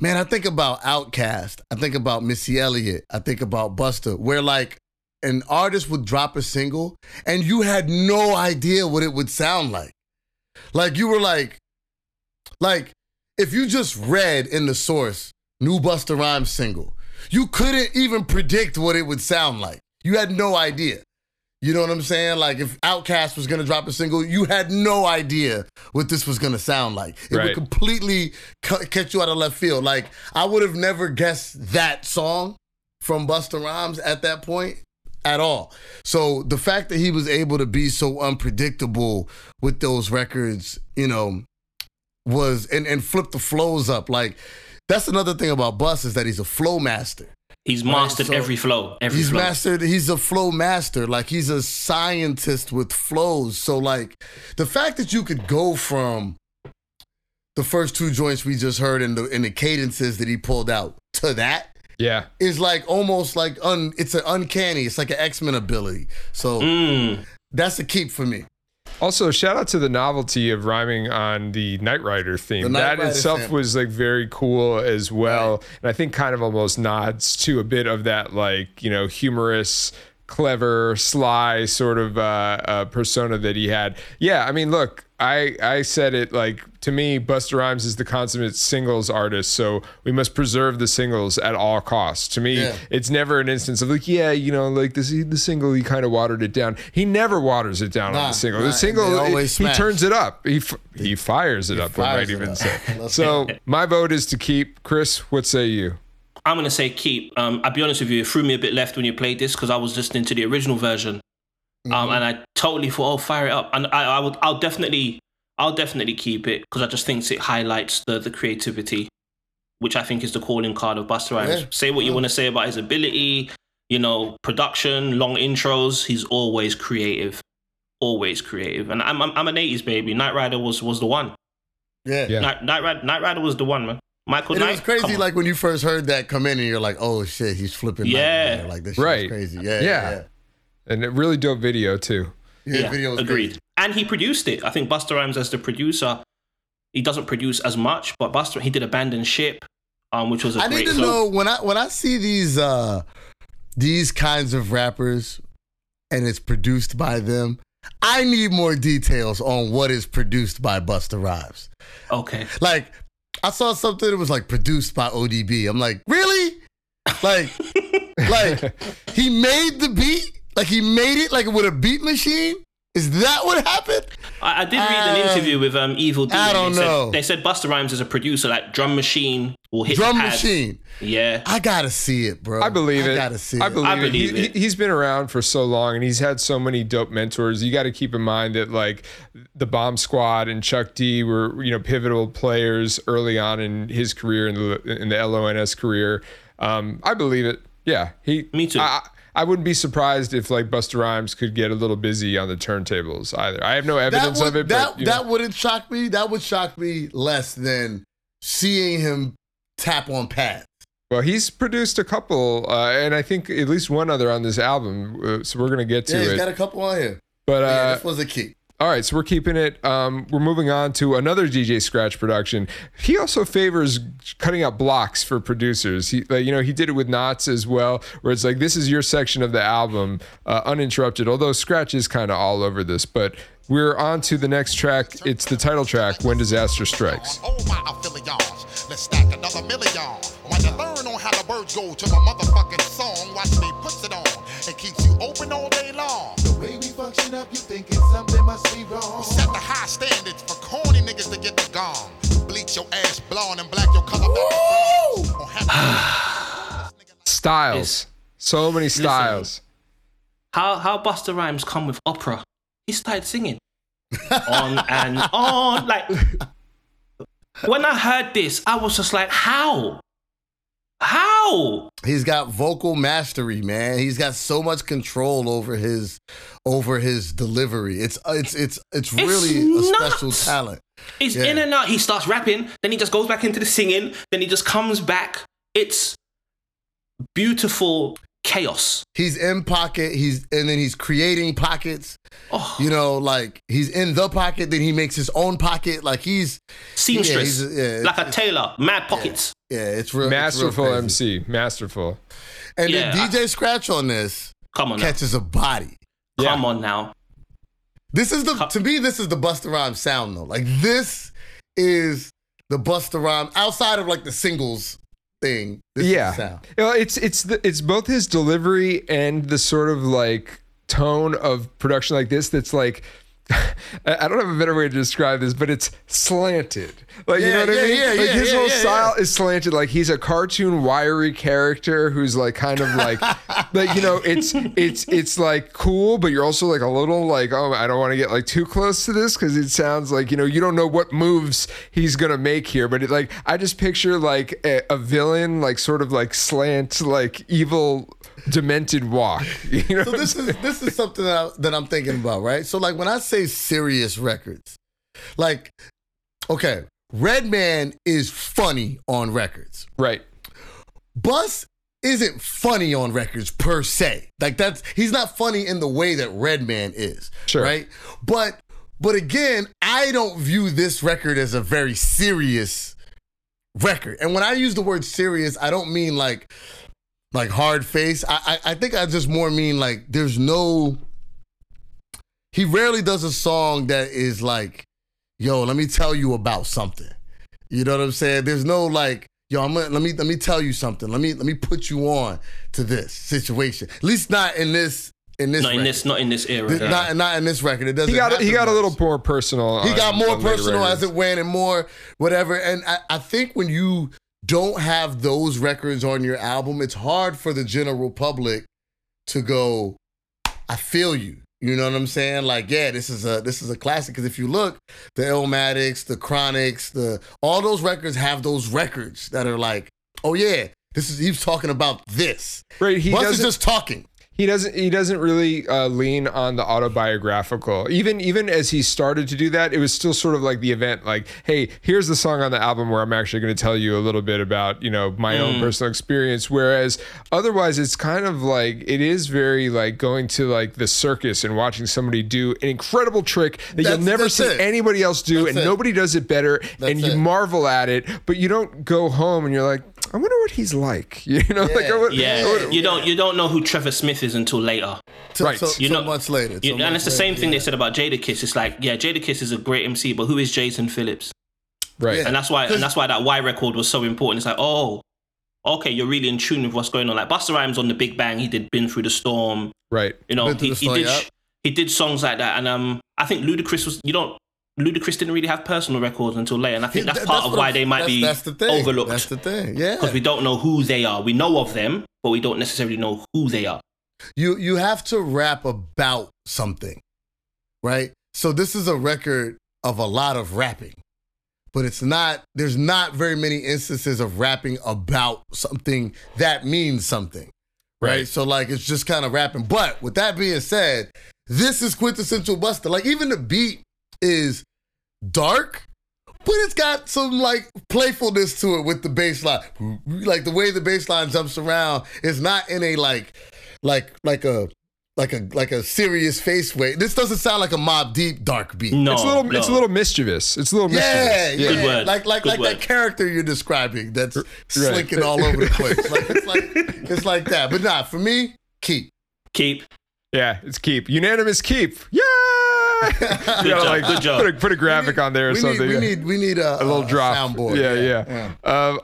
man, I think about Outkast. I think about Missy Elliott. I think about Busta, where like an artist would drop a single and you had no idea what it would sound like. Like you were like if you just read in the source, new Busta Rhymes single, you couldn't even predict what it would sound like. You had no idea. You know what I'm saying? Like if Outkast was gonna drop a single, you had no idea what this was gonna sound like. It would completely catch you out of left field. Like I would have never guessed that song from Busta Rhymes at that point at all. So the fact that he was able to be so unpredictable with those records, you know, was and flip the flows up. Like that's another thing about Bus is that he's a flow master. He's mastered every flow. He's a flow master. Like he's a scientist with flows. So like the fact that you could go from the first two joints we just heard and the cadences that he pulled out to that, yeah, is like almost like it's an uncanny. It's like an X-Men ability. So that's a keep for me. Also, shout out to the novelty of rhyming on the Knight Rider theme. That itself was like very cool as well. Right. And I think kind of almost nods to a bit of that, like, you know, humorous, clever, sly sort of persona that he had. Yeah, I mean, look, I said it like, to me, Busta Rhymes is the consummate singles artist, so we must preserve the singles at all costs. To me, It's never an instance of like, yeah, you know, like the single, he kind of watered it down. He never waters it down on the single. The single, he turns it up. He fires it up, I might even say. So my vote is to keep. Chris, what say you? I'm going to say keep. I'll be honest with you, it threw me a bit left when you played this because I was listening to the original version. And I totally thought, oh, fire it up. And I'll definitely keep it because I just think it highlights the creativity, which I think is the calling card of Busta Rhymes. Yeah. Say what you want to say about his ability, you know, production, long intros. He's always creative, And I'm an 80s baby. Knight Rider was the one. Yeah. Knight Rider was the one, man. Michael Knight. It was crazy, like when you first heard that come in and you're like, oh shit, he's flipping. Yeah. Like this shit's crazy. Yeah. And a really dope video too. Yeah, video agreed. Crazy. And he produced it. I think Busta Rhymes as the producer, he doesn't produce as much, but he did Abandon Ship, which was a great song. I need to know when I see these kinds of rappers and it's produced by them, I need more details on what is produced by Busta Rhymes. Okay. Like I saw something that was like produced by ODB. I'm like, really? Like he made the beat? Like he made it like with a beat machine? Is that what happened? I did read an interview with Evil D. I don't know. They said Busta Rhymes is a producer, like drum machine will hit drum machine. Yeah. I gotta see it, bro. I believe it. I gotta see it. I believe it. He's been around for so long and he's had so many dope mentors. You got to keep in mind that like the Bomb Squad and Chuck D were, you know, pivotal players early on in his career, in the LONS career. I believe it. Yeah. Me too. I wouldn't be surprised if like Busta Rhymes could get a little busy on the turntables either. I have no evidence of it. That wouldn't shock me. That would shock me less than seeing him tap on pads. Well, he's produced a couple, and I think at least one other on this album. So we're gonna get to it. He's got a couple on here. But this was a key. All right, so we're keeping it. We're moving on to another DJ Scratch production. He also favors cutting out blocks for producers. He, you know, he did it with Knots as well, where it's like, this is your section of the album, uninterrupted, although Scratch is kind of all over this, but we're on to the next track. It's the title track, When Disaster Strikes. Oh, my affilions, let's stack another million. When you learn on how the birds go to my motherfucking song, watch me puts it on. It keeps you open all day long. The way we function up, you thinking something must be wrong. We set the high standards for corny niggas to get the gong. Bleach your ass blonde and black your color back. Styles. So many styles. Listen, how Busta Rhymes come with opera? He started singing. On and on. Like, when I heard this, I was just like, how? How? He's got vocal mastery, man. He's got so much control over his delivery. It's really nuts. A special talent. It's in and out. He starts rapping, then he just goes back into the singing, then he just comes back. It's beautiful chaos. He's in pocket. And then he's creating pockets. Oh. You know, like he's in the pocket, then he makes his own pocket. Like he's seamstress, like a tailor, mad pockets. Yeah, it's real. Masterful, it's real MC, masterful. And then DJ Scratch on this catches a body. Come on now. This is the Busta Rhymes sound though. Like this is the Busta Rhymes outside of like the singles thing. It's both his delivery and the sort of like tone of production like this. That's like, I don't have a better way to describe this, but it's slanted. Like, you know what I mean? His whole style is slanted. Like he's a cartoon wiry character who's like kind of like, like, you know, it's like cool, but you're also like a little like, oh, I don't want to get like too close to this because it sounds like, you know, you don't know what moves he's gonna make here. But it, like, I just picture like a villain, like sort of like slant, like evil, demented walk. You know, so this is something that I'm thinking about, right? So like when I say serious records, like, okay, Red Man is funny on records, right? Bus isn't funny on records per se. Like he's not funny in the way that Red Man is, sure, right? But again, I don't view this record as a very serious record. And when I use the word serious, I don't mean like hard face. I think I just more mean like there's no. He rarely does a song that is like, yo, let me tell you about something. You know what I'm saying? There's no like, yo, let me tell you something. Let me put you on to this situation. At least not in this. Not in this era. Not in this record. It doesn't. He got a little more personal. He got more personal as it went and more whatever. And I think when you don't have those records on your album, it's hard for the general public to go, I feel you. You know what I'm saying? Like, yeah, this is a classic. Because if you look, the Illmatics, the Chronics, all those records have those records that are like, oh yeah, he's talking about this. Right? Busta's just talking. He doesn't really lean on the autobiographical. Even as he started to do that, it was still sort of like the event, like, hey, here's the song on the album where I'm actually going to tell you a little bit about, you know, my own personal experience. Whereas otherwise, it's kind of like, it is very like going to like the circus and watching somebody do an incredible trick that you'll never see anybody else do, and nobody does it better, and you marvel at it, but you don't go home and you're like, I wonder what he's like. You know, you don't know who Trevor Smith is until later. Right. So much later. It's the same thing they said about Jadakiss. It's like, yeah, Jadakiss is a great MC, but who is Jason Phillips? Right. Yeah. And that's why that Y record was so important. It's like, oh, okay, you're really in tune with what's going on. Like Busta Rhymes on the Big Bang, he did Been Through the Storm. Right. You know, he did songs like that. And I think Ludacris Ludacris didn't really have personal records until later, and I think that's part of why they might be overlooked. That's the thing, yeah. Because we don't know who they are. We know of them, but we don't necessarily know who they are. You have to rap about something, right? So this is a record of a lot of rapping, but there's not very many instances of rapping about something that means something, right? So like, it's just kind of rapping. But with that being said, this is quintessential Busta. Like even the beat is dark, but it's got some like playfulness to it with the bass line. Like the way the bass line jumps around is not in a like a serious face way. This doesn't sound like a Mobb Deep dark beat. No, it's a little mischievous. It's a little mischievous. Good word. Like that character you're describing that's slinking all over the place. Like it's like that. But nah, for me, keep. Yeah, it's keep. Unanimous keep. Yeah. Good job. Put a graphic on there or something. We need a little drop. Soundboard. Yeah.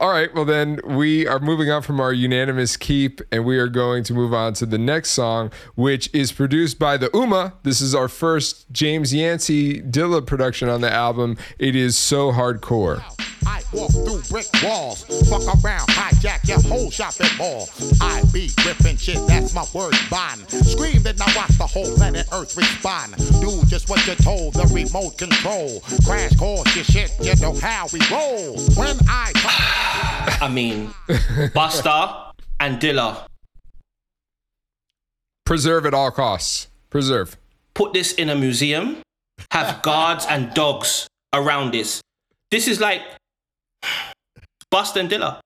All right. Well, then we are moving on from our unanimous keep, and we are going to move on to the next song, which is produced by the Uma. This is our first James Yancey Dilla production on the album. It is So Hardcore. walk through brick walls, fuck around, hijack your whole shopping mall. I be ripping shit, that's my word bond. Scream then I watch the whole planet Earth respond. Do just what you're told, the remote control. Crash course your shit, you know how we roll. When I mean, Busta and Dilla. Preserve at all costs. Preserve. Put this in a museum. Have guards and dogs around this. This is like Busta and Dilla.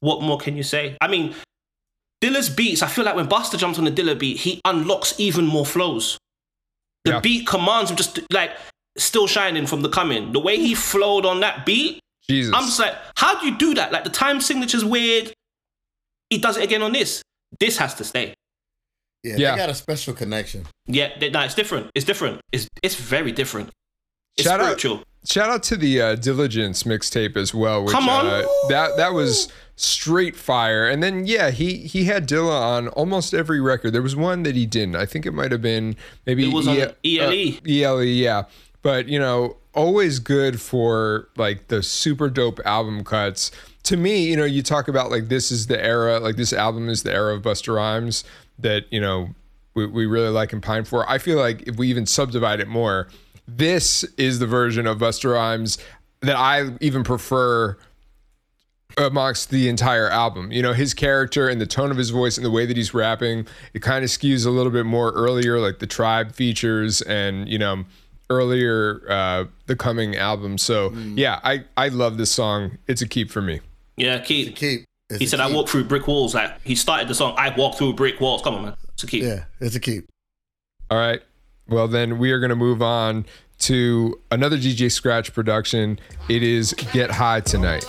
What more can you say? I mean, Dilla's beats, I feel like when Busta jumps on the Dilla beat, he unlocks even more flows. The beat commands him, just like Still Shining from The Coming. The way he flowed on that beat, Jesus. I'm just like, how do you do that? Like, the time signature's weird. He does it again on this. This has to stay. Yeah, they got a special connection. Yeah, no, it's different. It's different. It's very different. It's spiritual. Shout out to the Diligence mixtape as well. Which, come on. That was straight fire. And then, yeah, he had Dilla on almost every record. There was one that he didn't. I think it might have been maybe... It was on ELE. ELE, yeah. But, you know, always good for, like, the super dope album cuts. To me, you know, you talk about, like, this is the era, like, this album is the era of Busta Rhymes that, you know, we really like and pine for. I feel like if we even subdivide it more, this is the version of Busta Rhymes that I even prefer amongst the entire album. You know, his character and the tone of his voice and the way that he's rapping, it kind of skews a little bit more earlier, like the Tribe features and, you know, earlier The Coming album. So, yeah, I love this song. It's a keep for me. Yeah, keep. He said, I walk through brick walls. Like, he started the song, I walk through brick walls. Come on, man. It's a keep. Yeah, it's a keep. All right. Well, then we are going to move on to another DJ Scratch production. It is Get High Tonight.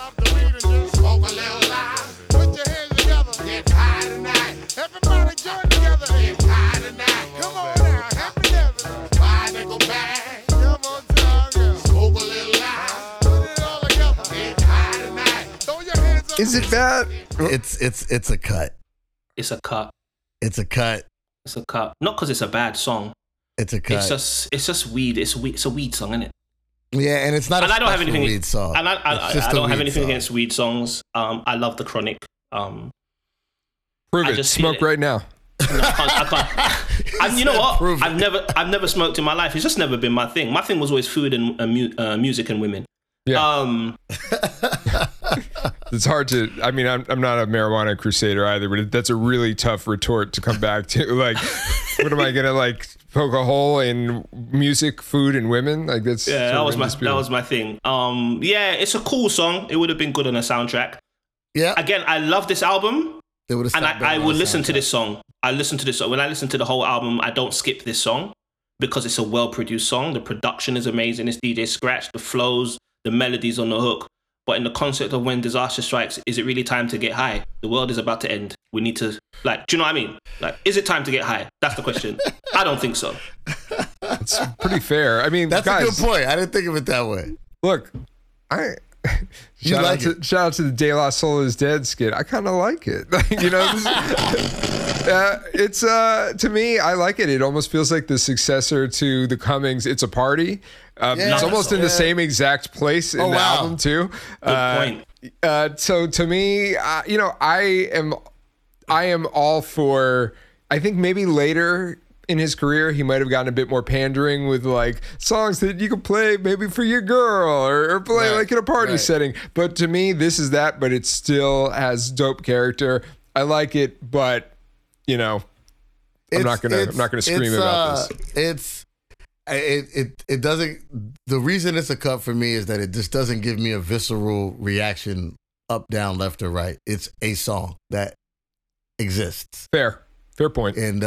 Is it bad? It's a cut. It's a cut. It's a cut. It's a cut. Not because it's a bad song. It's a cut. It's just weed. It's a weed song, isn't it? Yeah, and it's not. And I don't have anything. Weed song. And I don't have anything against weed songs. I love The Chronic. Prove it. Smoke right now. No, I can't. You know what? I've never smoked in my life. It's just never been my thing. My thing was always food and music and women. Yeah. It's hard to, I mean, I'm not a marijuana crusader either, but that's a really tough retort to come back to. Like, what am I going to, like, poke a hole in music, food, and women? Like, that's... Yeah, that was my thing. Yeah, it's a cool song. It would have been good on a soundtrack. Yeah. Again, I love this album. And I will listen to this song. When I listen to the whole album, I don't skip this song because it's a well-produced song. The production is amazing. It's DJ Scratch, the flows, the melodies on the hook. But in the concept of When Disaster Strikes, is it really time to get high? The world is about to end. We need to, like, do you know what I mean? Like, is it time to get high? That's the question. I don't think so. It's pretty fair. I mean, that's a good point. I didn't think of it that way. Look, shout out to the De La Soul is Dead skit. I kind of like it. You know, it's to me, I like it. It almost feels like the successor to The Coming's It's a Party. It's almost in the same exact place in the album too. Good point. So to me, you know, I am all for. I think maybe later in his career he might have gotten a bit more pandering with like songs that you could play maybe for your girl or play like in a party setting. But to me, this is that. But it still has dope character. I like it, but you know, I'm not gonna scream about this. It doesn't. The reason it's a cut for me is that it just doesn't give me a visceral reaction up, down, left, or right. It's a song that exists. Fair point. And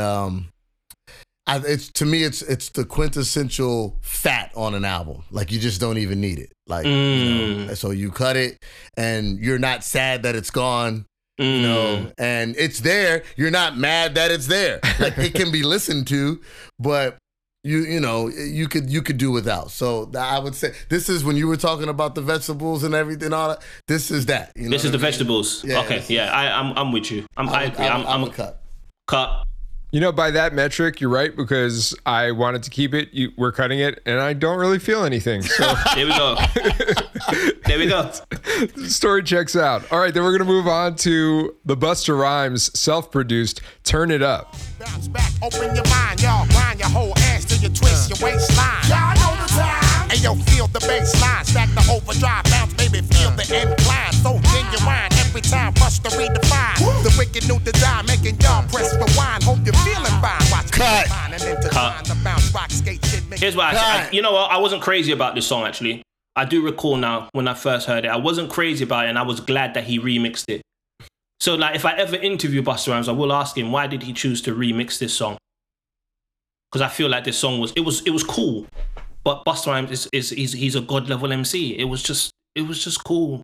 it's the quintessential fat on an album. Like you just don't even need it. Like you know, so you cut it, and you're not sad that it's gone. You know, and it's there. You're not mad that it's there. Like it can be listened to, but. You know, you could do without. So I would say this is when you were talking about the vegetables and everything. All that, this is that. You know this is the vegetables. Yeah, okay, I'm with you. I'm a cut. You know, by that metric, you're right, because I wanted to keep it. We're cutting it, and I don't really feel anything. So there we go. There we go. The story checks out. All right, then we're going to move on to the Busta Rhymes self-produced Turn It Up. Bounce back, open your mind, y'all. Grind your whole ass till you twist your waistline. Y'all know the time. Hey, yo, feel the baseline. Stack the overdrive. Bounce, baby, feel the incline. So genuine. Every time, Busta redefined. The wicked new design, making y'all press rewind. Hope you're feeling fine. Watch cut. Here's why. You know what? I wasn't crazy about this song, actually. I do recall now when I first heard it. I wasn't crazy about it, and I was glad that he remixed it. So, like, if I ever interview Busta Rhymes, I will ask him, why did he choose to remix this song? Because I feel like this song was cool, but Busta Rhymes he's a god level MC. It was just cool.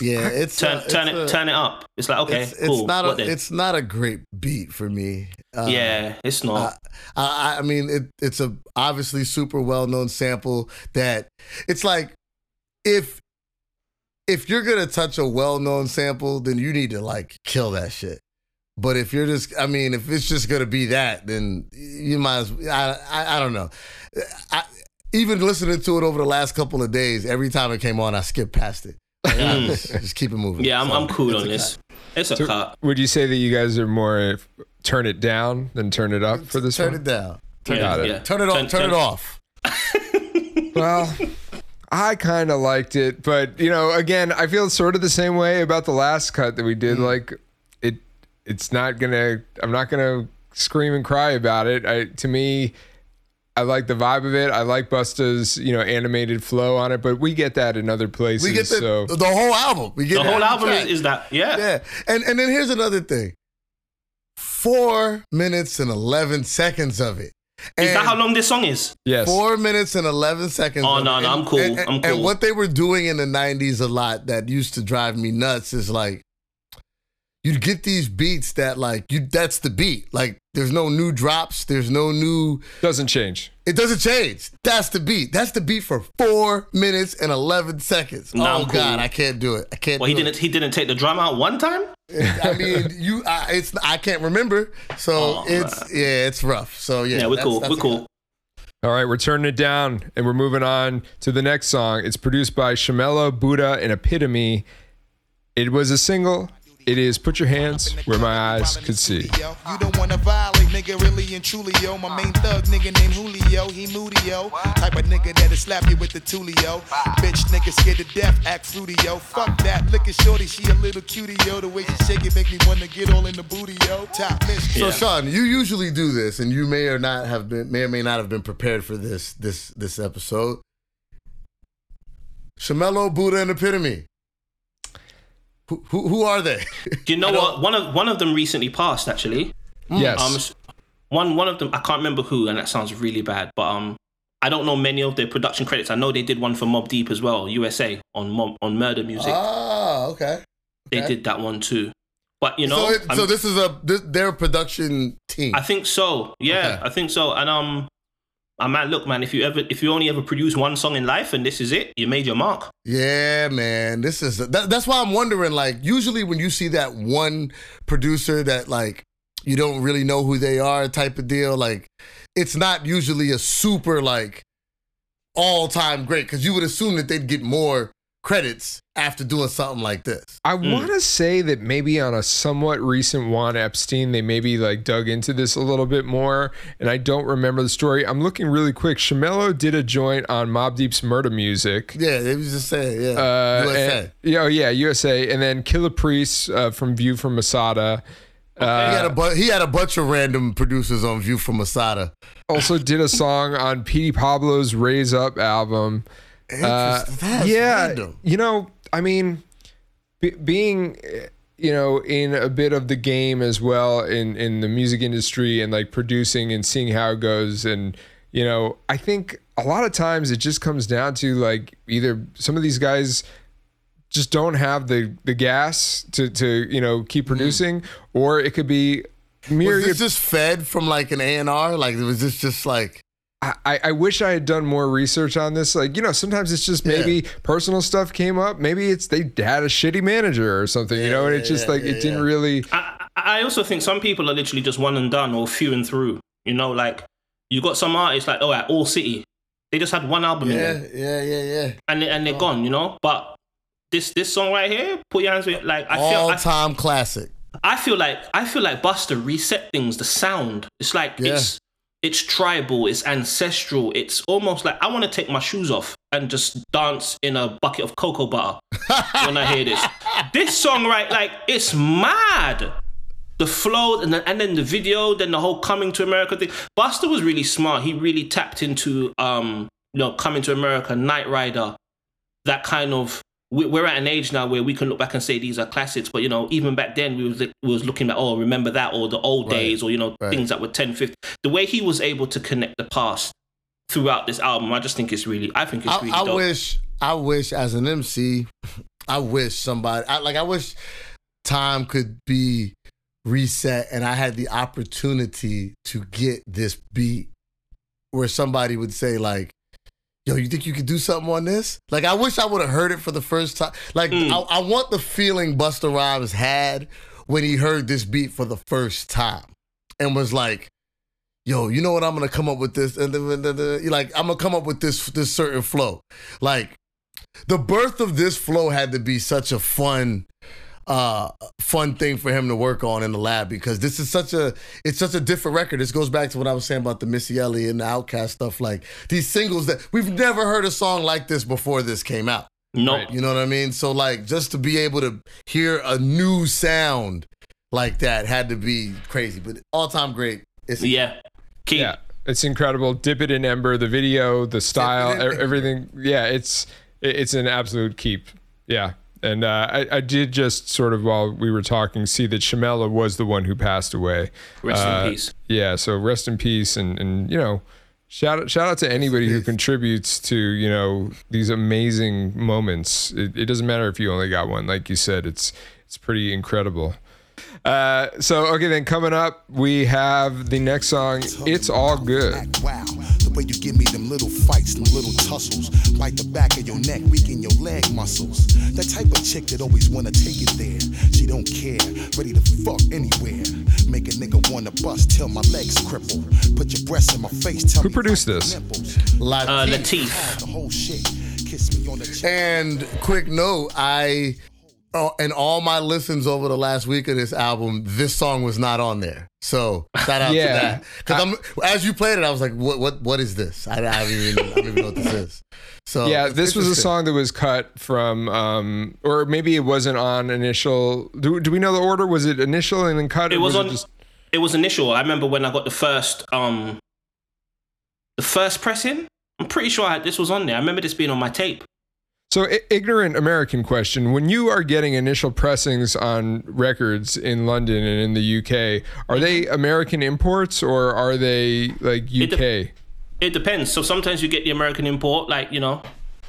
Yeah, it's turn it up. It's like, okay, it's cool. It's not a great beat for me. Yeah, it's not. I mean, it's a obviously super well known sample that it's like if you're gonna touch a well known sample, then you need to like kill that shit. But if you're just, I mean, if it's just gonna be that, then you might as well. I don't know. Even listening to it over the last couple of days, every time it came on, I skipped past it. Just keep it moving. Yeah, I'm cool on this. It's a cut. Would you say that you guys are more turn it down than turn it up for this one? Turn it down. Turn it off. Well, I kind of liked it, but you know, again, I feel sort of the same way about the last cut that we did. Like, it's not gonna. I'm not gonna scream and cry about it. To me, I like the vibe of it. I like Busta's, animated flow on it, but we get that in other places. We get the whole album. The whole album is that. Yeah. Yeah. And then here's another thing. 4 minutes and 11 seconds of it. And is that how long this song is? Yes. 4 minutes and 11 seconds. Oh, no, I'm cool. I'm cool. And what they were doing in the 90s a lot that used to drive me nuts is like, you'd get these beats that that's the beat. Like, there's no new drops. There's no new... Doesn't change. It doesn't change. That's the beat. That's the beat for 4 minutes and 11 seconds. No, oh, cool. God, I can't do it. He didn't take the drum out one time? I mean, I can't remember. So it's rough. So yeah. Yeah, we're cool. All right, we're turning it down and we're moving on to the next song. It's produced by Shemelo, Buddha, and Epitome. It was a single. It is Put Your Hands Where My Eyes Could See. You don't want to violate, nigga, really and truly, yo. My main thug, nigga named Julio, he moody, yo. Type of nigga that'll slap you with the tulio. Bitch, nigga scared to death, act fruity, yo. Fuck that, look at shorty, she a little cutie, yo. The way she shake it make me want to get all in the booty, yo. Top miss. So, Sean, you usually do this, and you may or may not have been prepared for this episode. Shemelo, Buddha, and Epitome. Who are they? Do you know what? One of them recently passed, actually. Yes. One of them, I can't remember who, and that sounds really bad, but I don't know many of their production credits. I know they did one for Mobb Deep as well, USA, on Murder Music. Ah, okay. They did that one too. But you know, so this is their production team. I think so. Yeah, okay. I think so. And look, man, if you only ever produce one song in life and this is it, you made your mark. Yeah, man, this is... That's why I'm wondering, like, usually when you see that one producer that, like, you don't really know who they are type of deal, like, it's not usually a super, like, all-time great, because you would assume that they'd get more credits after doing something like this. I want to say that maybe on a somewhat recent Juan Epstein, they maybe like dug into this a little bit more, and I don't remember the story. I'm looking really quick. Shemelo did a joint on Mobb Deep's Murder Music. Yeah, they was just saying, yeah. USA. USA. And then Killa Priest from View from Masada. He had a bunch of random producers on View from Masada. Also did a song on P. Pablo's Raise Up album. Random. You know, I mean, being, you know, in a bit of the game as well in the music industry and like producing and seeing how it goes. And, you know, I think a lot of times it just comes down to like either some of these guys just don't have the gas to keep producing, or it could be myriad. Was this just fed from like an A&R? Like, was this just like... I wish I had done more research on this. Like, you know, sometimes it's just maybe personal stuff came up. Maybe they had a shitty manager or something, and it didn't really... I, I also think some people are literally just one and done or few and through. You know, like, you got some artists like, oh, at All City, they just had one album in them. Yeah. And they're gone, you know? But this song right here, Put Your Hands With, like, all-time classic. I feel like Busta reset things, the sound. It's like, it's tribal, it's ancestral, it's almost like I want to take my shoes off and just dance in a bucket of cocoa butter when I hear this. This song, right, like, it's mad. The flow, and then the video, then the whole Coming to America thing. Busta was really smart. He really tapped into, Coming to America, Knight Rider, that kind of... We're at an age now where we can look back and say these are classics, but, you know, even back then we was looking at, oh, remember that, or the old days, or, you know, things that were 10, 50. The way he was able to connect the past throughout this album, I just think it's really, I think it's really dope. I wish as an MC, I wish time could be reset and I had the opportunity to get this beat where somebody would say, like, yo, you think you could do something on this? Like, I wish I would have heard it for the first time. Like, I want the feeling Busta Rhymes had when he heard this beat for the first time and was like, yo, you know what? I'm going to come up with this. And like, I'm going to come up with this certain flow. Like, the birth of this flow had to be such a fun thing for him to work on in the lab, because this is such a different record. This goes back to what I was saying about the Missy Elliott and the Outkast stuff, like these singles that we've never heard a song like this before this came out. No. Right. You know what I mean? So like, just to be able to hear a new sound like that had to be crazy, but all time great. Yeah. It's incredible. Dip It in Ember, the video, the style, everything. Yeah. It's an absolute keep. Yeah. And I did just sort of, while we were talking, see that Shamela was the one who passed away. Rest in peace. Yeah, so rest in peace. And you know, shout out to anybody who contributes to, you know, these amazing moments. It doesn't matter if you only got one. Like you said, it's pretty incredible. Okay, then coming up, we have the next song, It's All Good. Wow. But you give me them little fights and little tussles, like the back of your neck, weaken your leg muscles. That type of chick that always wanna take it there. She don't care, ready to fuck anywhere. Make a nigga wanna bust till my legs cripple. Put your breasts in my face. Tell Who produced this? Latif. And quick note, and all my listens over the last week of this album, this song was not on there. So shout out to that. Because as you played it, I was like, what is this? I don't even know what this is. So yeah, this was a song that was cut from, or maybe it wasn't on initial. Do we know the order? Was it initial and then cut? It was initial. I remember when I got the first pressing. I'm pretty sure this was on there. I remember this being on my tape. So, ignorant American question. When you are getting initial pressings on records in London and in the UK, are they American imports or are they like UK? It depends. So, sometimes you get the American import, like, you know,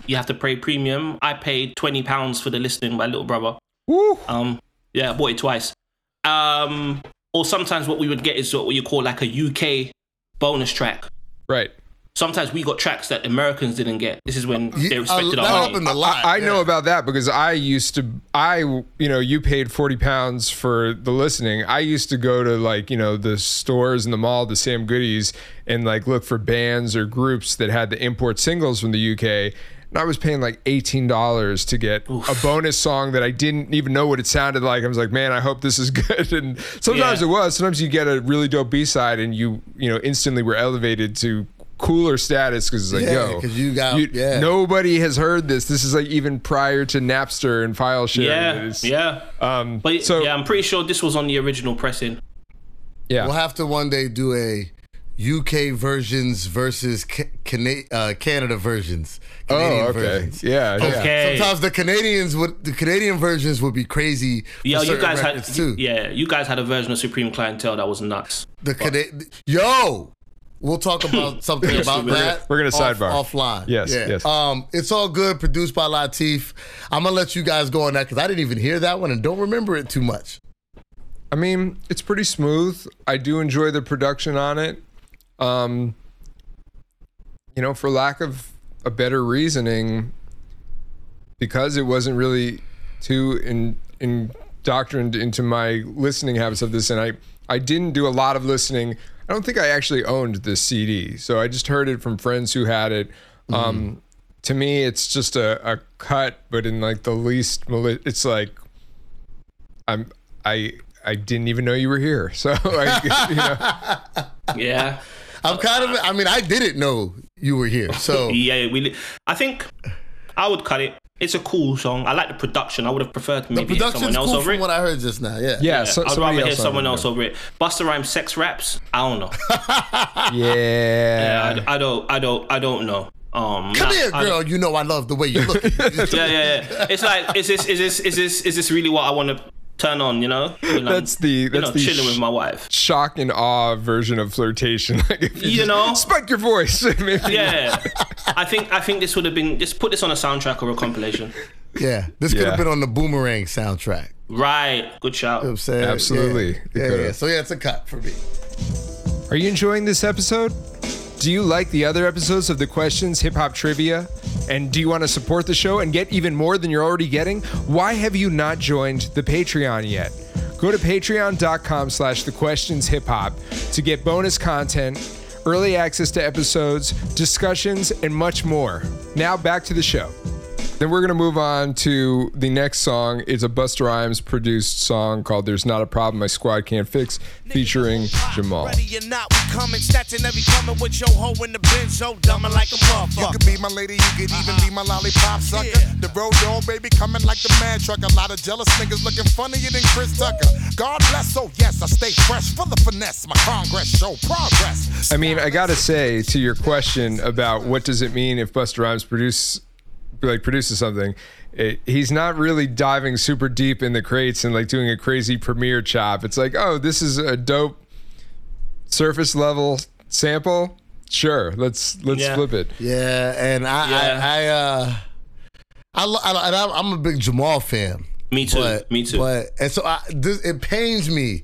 you have to pay premium. I paid £20 for the listing, my little brother. Woo! Yeah, I bought it twice. Or sometimes what we would get is what you call like a UK bonus track. Right. Sometimes we got tracks that Americans didn't get. This is when they respected our money. Happened a lot. I know about that because you paid £40 for the listening. I used to go to, like, you know, the stores in the mall, the Sam Goodies, and like look for bands or groups that had the import singles from the UK. And I was paying like $18 to get a bonus song that I didn't even know what it sounded like. I was like, man, I hope this is good. And sometimes it was. Sometimes you get a really dope B-side and you instantly were elevated to cooler status because it's like, nobody has heard this. This is like even prior to Napster and file sharing. I'm pretty sure this was on the original pressing. Yeah, we'll have to one day do a UK versions versus Canada versions. Canadian versions. Yeah. Okay. Sometimes the Canadian versions would be crazy. Yeah, you guys had a version of Supreme Clientele that was nuts. We'll talk about something about that. We're going to sidebar. Offline. Yes. It's All Good, produced by Latif. I'm going to let you guys go on that because I didn't even hear that one and don't remember it too much. I mean, it's pretty smooth. I do enjoy the production on it. You know, for lack of a better reasoning, because it wasn't really too doctrined into my listening habits of this, and I didn't do a lot of listening. I don't think I actually owned this CD, so I just heard it from friends who had it. Mm-hmm. To me, it's just a cut, but in like the least, it's like I didn't even know you were here. So I, you know. Yeah, I'm kind of. I mean, I didn't know you were here. So yeah, I think I would cut it. It's a cool song. I like the production. I would have preferred to maybe hear someone else cool over it. From what I heard just now, yeah. I'd rather hear someone else over it. Busta Rhymes sex raps. I don't know. Yeah. I don't know. Come here, girl. You know I love the way you look. Yeah. It's like, is this really what I want to turn on? You know, that's the chilling with my wife. Shock and awe version of flirtation. Like if you know, spike your voice. Yeah. I think this would have been, just put this on a soundtrack or a compilation. Yeah, this could have been on the Boomerang soundtrack. Right. Good shout. You know what I'm saying? Absolutely. Yeah. So yeah, it's a cut for me. Are you enjoying this episode? Do you like the other episodes of the Questions Hip Hop Trivia? And do you want to support the show and get even more than you're already getting? Why have you not joined the Patreon yet? Go to patreon.com/thequestionship-hop to get bonus content, early access to episodes, discussions, and much more. Now back to the show. Then we're going to move on to the next song. It's a Busta Rhymes produced song called There's Not a Problem My Squad Can't Fix, featuring Jamal. Ready or not, we coming, snatching every coming with your hoe in the benzo, dumbing like a motherfucker. You could be my lady, you could even be my lollipop sucker. Yeah. The road dog, baby, coming like the mad truck. A lot of jealous niggas looking funnier than Chris Tucker. God bless, oh yes, I stay fresh, full of finesse. My Congress show progress. I mean, I got to say to your question about what does it mean if Busta Rhymes produces something, he's not really diving super deep in the crates and like doing a crazy premiere chop. It's like, oh, this is a dope surface level sample. Sure, let's flip it. Yeah, and I'm a big Jamal fan. Me too. But it pains me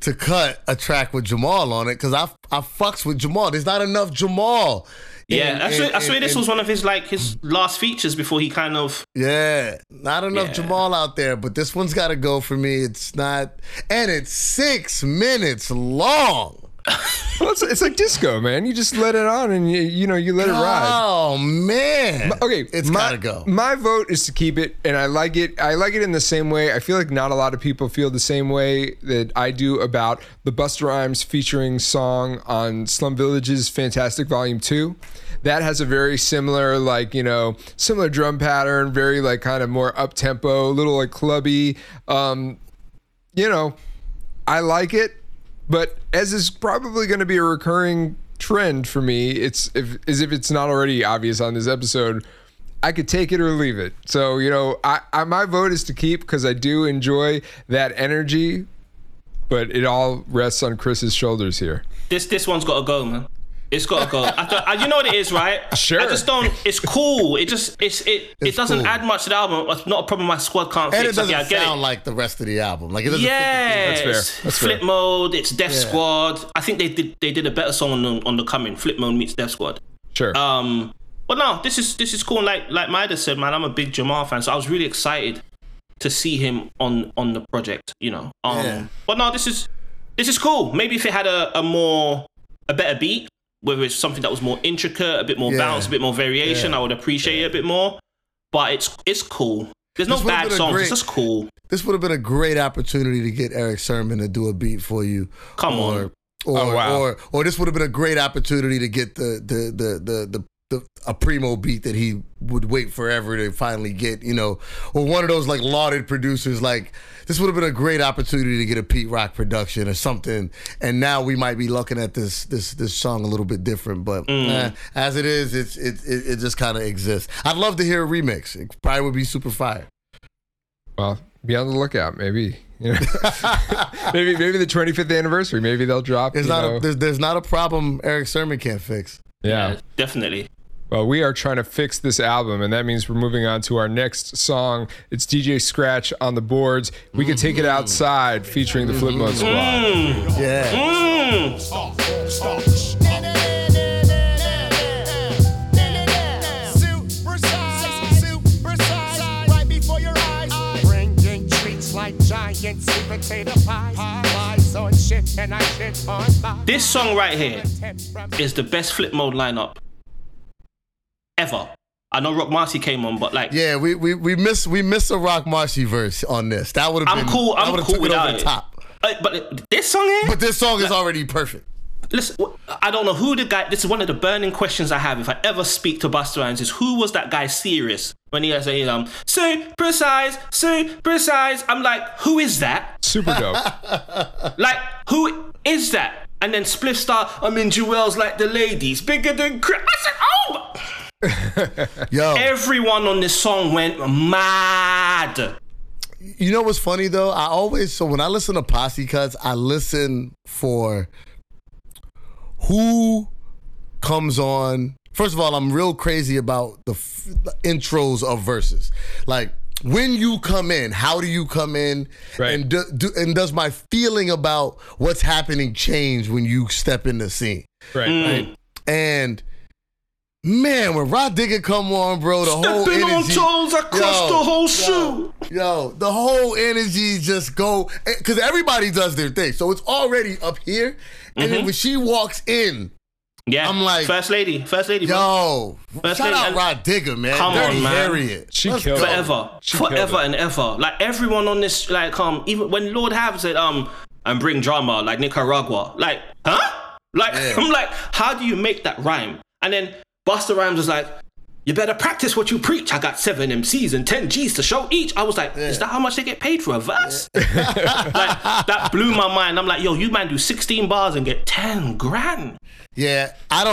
to cut a track with Jamal on it because I fucks with Jamal. There's not enough Jamal. I swear this was one of his last features before he kind of... Yeah, not enough Jamal out there, but this one's got to go for me. It's not... And it's 6 minutes long. Well, it's like disco, man. You just let it on and, you let it ride. Oh, man. Okay. It's got to go. My vote is to keep it, and I like it. I like it in the same way. I feel like not a lot of people feel the same way that I do about the Busta Rhymes featuring song on Slum Village's Fantastic Volume 2. That has a very similar, similar drum pattern, very, kind of more up-tempo, a little, clubby. I like it. But as is probably going to be a recurring trend for me, if it's not already obvious on this episode, I could take it or leave it. So, my vote is to keep because I do enjoy that energy, but it all rests on Chris's shoulders here. This one's got to go, man. It's got to go. You know what it is, right? Sure. I just don't. It's cool. It doesn't add much to the album. It's not a problem my squad can't fix. And it doesn't sound like the rest of the album. Like it doesn't. Yeah, that's fair. Flip Mode. It's Death Squad. I think they did a better song on the Coming. Flip Mode meets Death Squad. Sure. But no, this is cool. Like MidaZ said, man, I'm a big Jamal fan, so I was really excited to see him on the project. But no, this is cool. Maybe if it had a better beat. Whether it's something that was more intricate, a bit more bounce, a bit more variation, I would appreciate it a bit more. But it's cool. There's no bad songs. It's just cool. This would have been a great opportunity to get Eric Sermon to do a beat for you. Come on. Or this would have been a great opportunity to get the Primo beat that he would wait forever to finally get. Or one of those lauded producers. This would have been a great opportunity to get a Pete Rock production or something, and now we might be looking at this song a little bit different. But as it is, it just kind of exists. I'd love to hear a remix. It probably would be super fire. Well, be on the lookout, maybe. Maybe the 25th anniversary. Maybe they'll drop. There's not a problem Eric Sermon can't fix. Yeah, definitely. Well, we are trying to fix this album, and that means we're moving on to our next song. It's DJ Scratch on the boards. We Can Take It Outside, featuring the Flip Mode Squad. Super size, right before your eyes. Bringing treats like potato pie. So shit and I shit on my. This song right here is the best Flip Mode lineup ever. I know Rock Marcy came on, but like, yeah, we missed a Rock Marcy verse on this. That would have been cool. I'm cool without it. Top. But this song here. But this song is already perfect. Listen, I don't know who the guy. This is one of the burning questions I have. If I ever speak to Busta Rhymes, is who was that guy serious when he was saying so precise? I'm like, who is that? Super dope. Like, who is that? And then Spliff Star. I'm in jewels like the ladies, bigger than. I said, oh. Yo. Everyone on this song went mad. You know what's funny though? So when I listen to Posse Cuts, I listen for who comes on. First of all, I'm real crazy about the intros of verses. Like, when you come in, how do you come in? Right. And does my feeling about what's happening change when you step in the scene? Right. Right? And man, when Rah Digga come on, bro, the whole energy. Stepping on toes, I crushed the whole shoe. Yo, the whole energy just go, because everybody does their thing. So it's already up here. And then when she walks in, yeah, I'm like, First Lady. Yo, first shout lady. Out Rah Digga, man. Come Dirty on, man. Harriet. She killed it. Forever and ever. Like, everyone on this, like, even when Lord Have said, and bring drama, like Nicaragua. Like, huh? Like, yeah. I'm like, how do you make that rhyme? And then Busta Rhymes was like, you better practice what you preach. I got 7 MCs and 10 Gs to show each. I was like, is that how much they get paid for a verse? Yeah. Like, that blew my mind. I'm like, yo, you man do 16 bars and get 10 grand. Yeah, I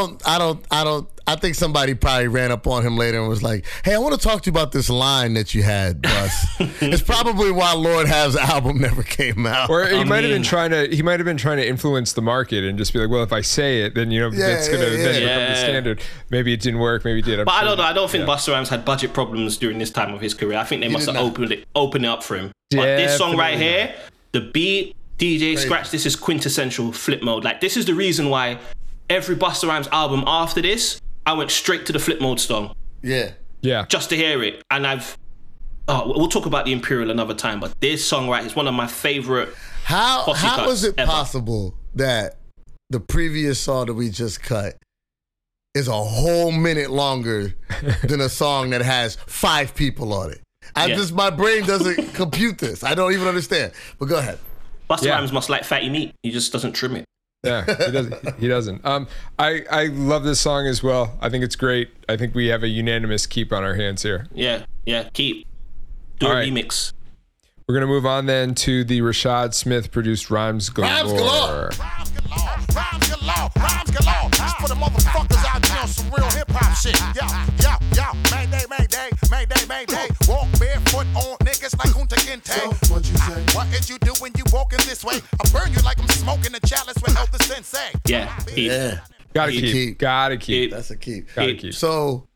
think somebody probably ran up on him later and was like, hey, I want to talk to you about this line that you had, Bus. It's probably why Lord Have's album never came out. Or he might have been trying to influence the market and just be like, well, if I say it, then, you know, that's going to become the standard. Maybe it didn't work, maybe it did. But I don't know. I don't think Busta Rhymes had budget problems during this time of his career. I think they must have opened it up for him. But this song right here, the beat, DJ Scratch, this is quintessential Flip Mode. Like, this is the reason why every Busta Rhymes album after this, I went straight to the Flip Mode song. Yeah. Yeah. Just to hear it. And we'll talk about the Imperial another time, but this song, right, is one of my favorite. How is it possible that the previous song that we just cut is a whole minute longer than a song that has 5 people on it? My brain doesn't compute this. I don't even understand. But go ahead. Busta Rhymes must like fatty meat. He just doesn't trim it. Yeah, he doesn't. I love this song as well. I think it's great. I think we have a unanimous keep on our hands here. Yeah, keep. Do all a remix. Right. We're going to move on then to the Rashad Smith produced Rhymes Galore. Rhymes galore. Just for the motherfuckers out there on some real hip-hop shit. Yeah. Mayday. Walk barefoot on niggas like Kunta Kinte. So, what you say? What did you do when you walking this way? I burn you like I'm smoking a chalice with Elder Sensei. Yeah. Gotta keep. That's a keep. Gotta keep. So,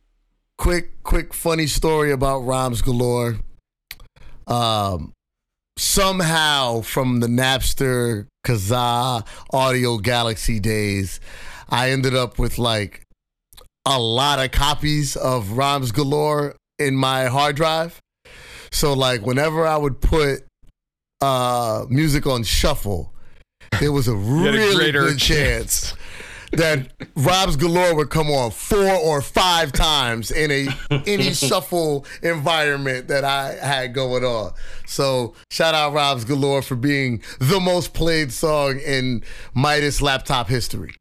quick funny story about Rhymes Galore. Somehow from the Napster, Kazaa, Audio Galaxy days, I ended up with like a lot of copies of Rhymes Galore in my hard drive. So like whenever I would put music on shuffle, there was a really good chance that Rhymes Galore would come on 4 or 5 times in any shuffle environment that I had going on. So shout out Rhymes Galore for being the most played song in MidaZ laptop history.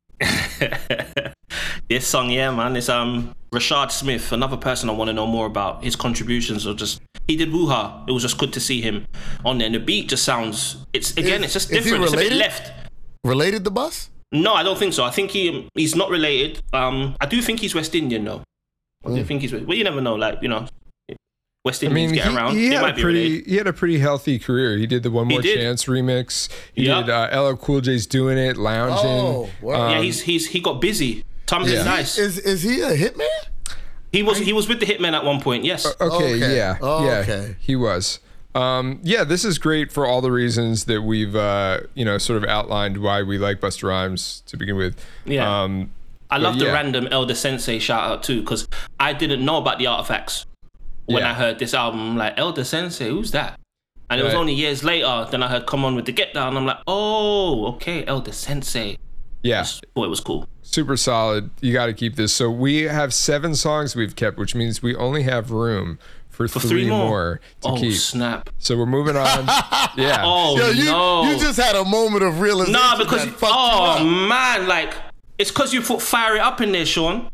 This song, yeah, man, it's Rashad Smith, another person I want to know more about. His contributions are just, he did Wuha. It was just good to see him on there. And the beat just sounds, it's just different. Is he related? It's a bit left. Related to Bus? No, I don't think so. I think he's not related. I do think he's West Indian, though. I do think he's West. Well, you never know. Like, you know, West Indians get around. He had a pretty healthy career. He did the One More Chance remix. He did LL Cool J's Doing It, Lounging. Oh, wow. He got busy. Is nice. Is he a hitman? He was with the hitman at one point. Yes. Okay. He was. This is great for all the reasons that we've sort of outlined why we like Busta Rhymes to begin with. Yeah. I love the random Elder Sensei shout out too, because I didn't know about the artifacts when I heard this album. Like, Elder Sensei, who's that? And it was only years later, then I heard Come On with the Get Down. I'm like, oh, okay, Elder Sensei. Yeah. Boy, it was cool. Super solid. You got to keep this. So we have 7 songs we've kept, which means we only have room for three more to keep. Oh, snap. So we're moving on. Yeah. Oh, yo, you just had a moment of realization. Nah, because, man, like, it's because you put Fire It Up in there, Sean.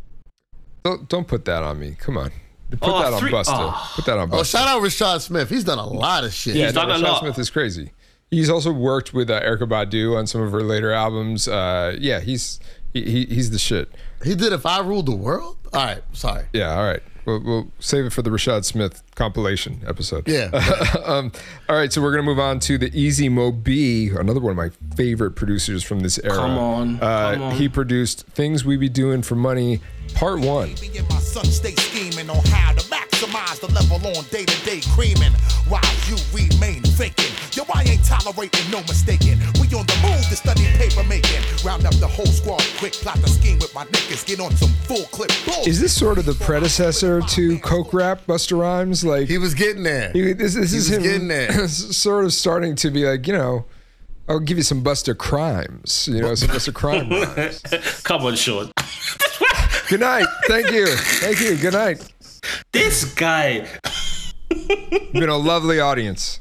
Don't put that on me. Come on. Put that on Busta. Oh, shout out Rashad Smith. He's done a lot of shit. Yeah, he's done a lot. Rashad Smith is crazy. He's also worked with Erykah Badu on some of her later albums. Yeah, he's the shit. He did If I Ruled the World? All right, sorry. Yeah, all right. We'll save it for the Rashad Smith compilation episode. Yeah. All right, so we're going to move on to the Easy Mo Bee, another one of my favorite producers from this era. Come on. He produced Things We Be Doing for Money, Part 1. Me and my son stay scheming on how to maximize the level on day-to-day creaming while you remain faking. Yo, I ain't tolerating no mistaking. We on the move to study paper making. Round up the whole squad quick, plot the scheme with my niggas, get on some full clip. Bull. Is this sort of the predecessor to Coke Rap, Busta Rhymes? Like, he was getting there. This is him sort of starting to be like, you know, I'll give you some Busta Crimes. You know, some Busta Crime Rhymes. Come on, Sean. Good night. Thank you. Good night. This guy. You've been a lovely audience.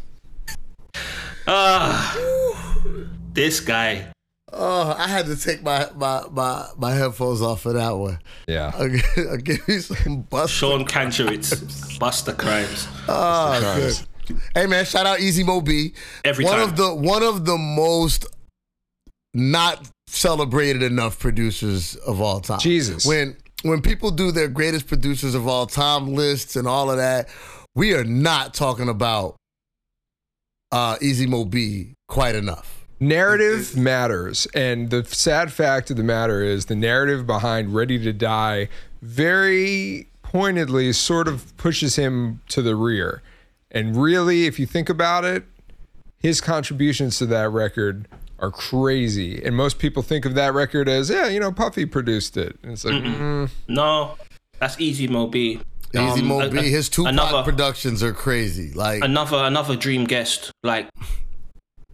This guy. Oh, I had to take my headphones off for that one. Yeah. I'll give you some Busta. Sean Kantrowitz. Busta Crimes. Oh, Crimes. Good. Hey man, shout out Easy Mo Bee. One of the most not celebrated enough producers of all time. Jesus. When people do their greatest producers of all time lists and all of that, we are not talking about Easy Mo Bee quite enough. Narrative matters, and the sad fact of the matter is the narrative behind Ready to Die very pointedly sort of pushes him to the rear. And really, if you think about it, his contributions to that record are crazy, and most people think of that record as, yeah, you know, Puffy produced it, and it's like, no, that's Easy Mo Bee. Easy Mo Bee, his Tupac productions are crazy. Like another dream guest. Like,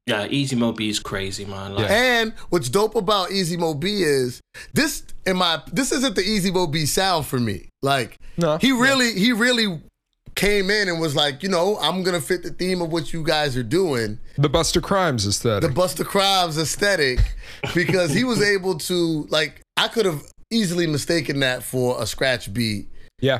yeah, Easy Mo Bee is crazy, man. Like, and what's dope about Easy Mo Bee is this isn't the Easy Mo Bee sound for me. Like, he really came in and was like, you know, I'm gonna fit the theme of what you guys are doing. The Busta Crimes aesthetic. Because he was able to, like, I could have easily mistaken that for a scratch beat. Yeah.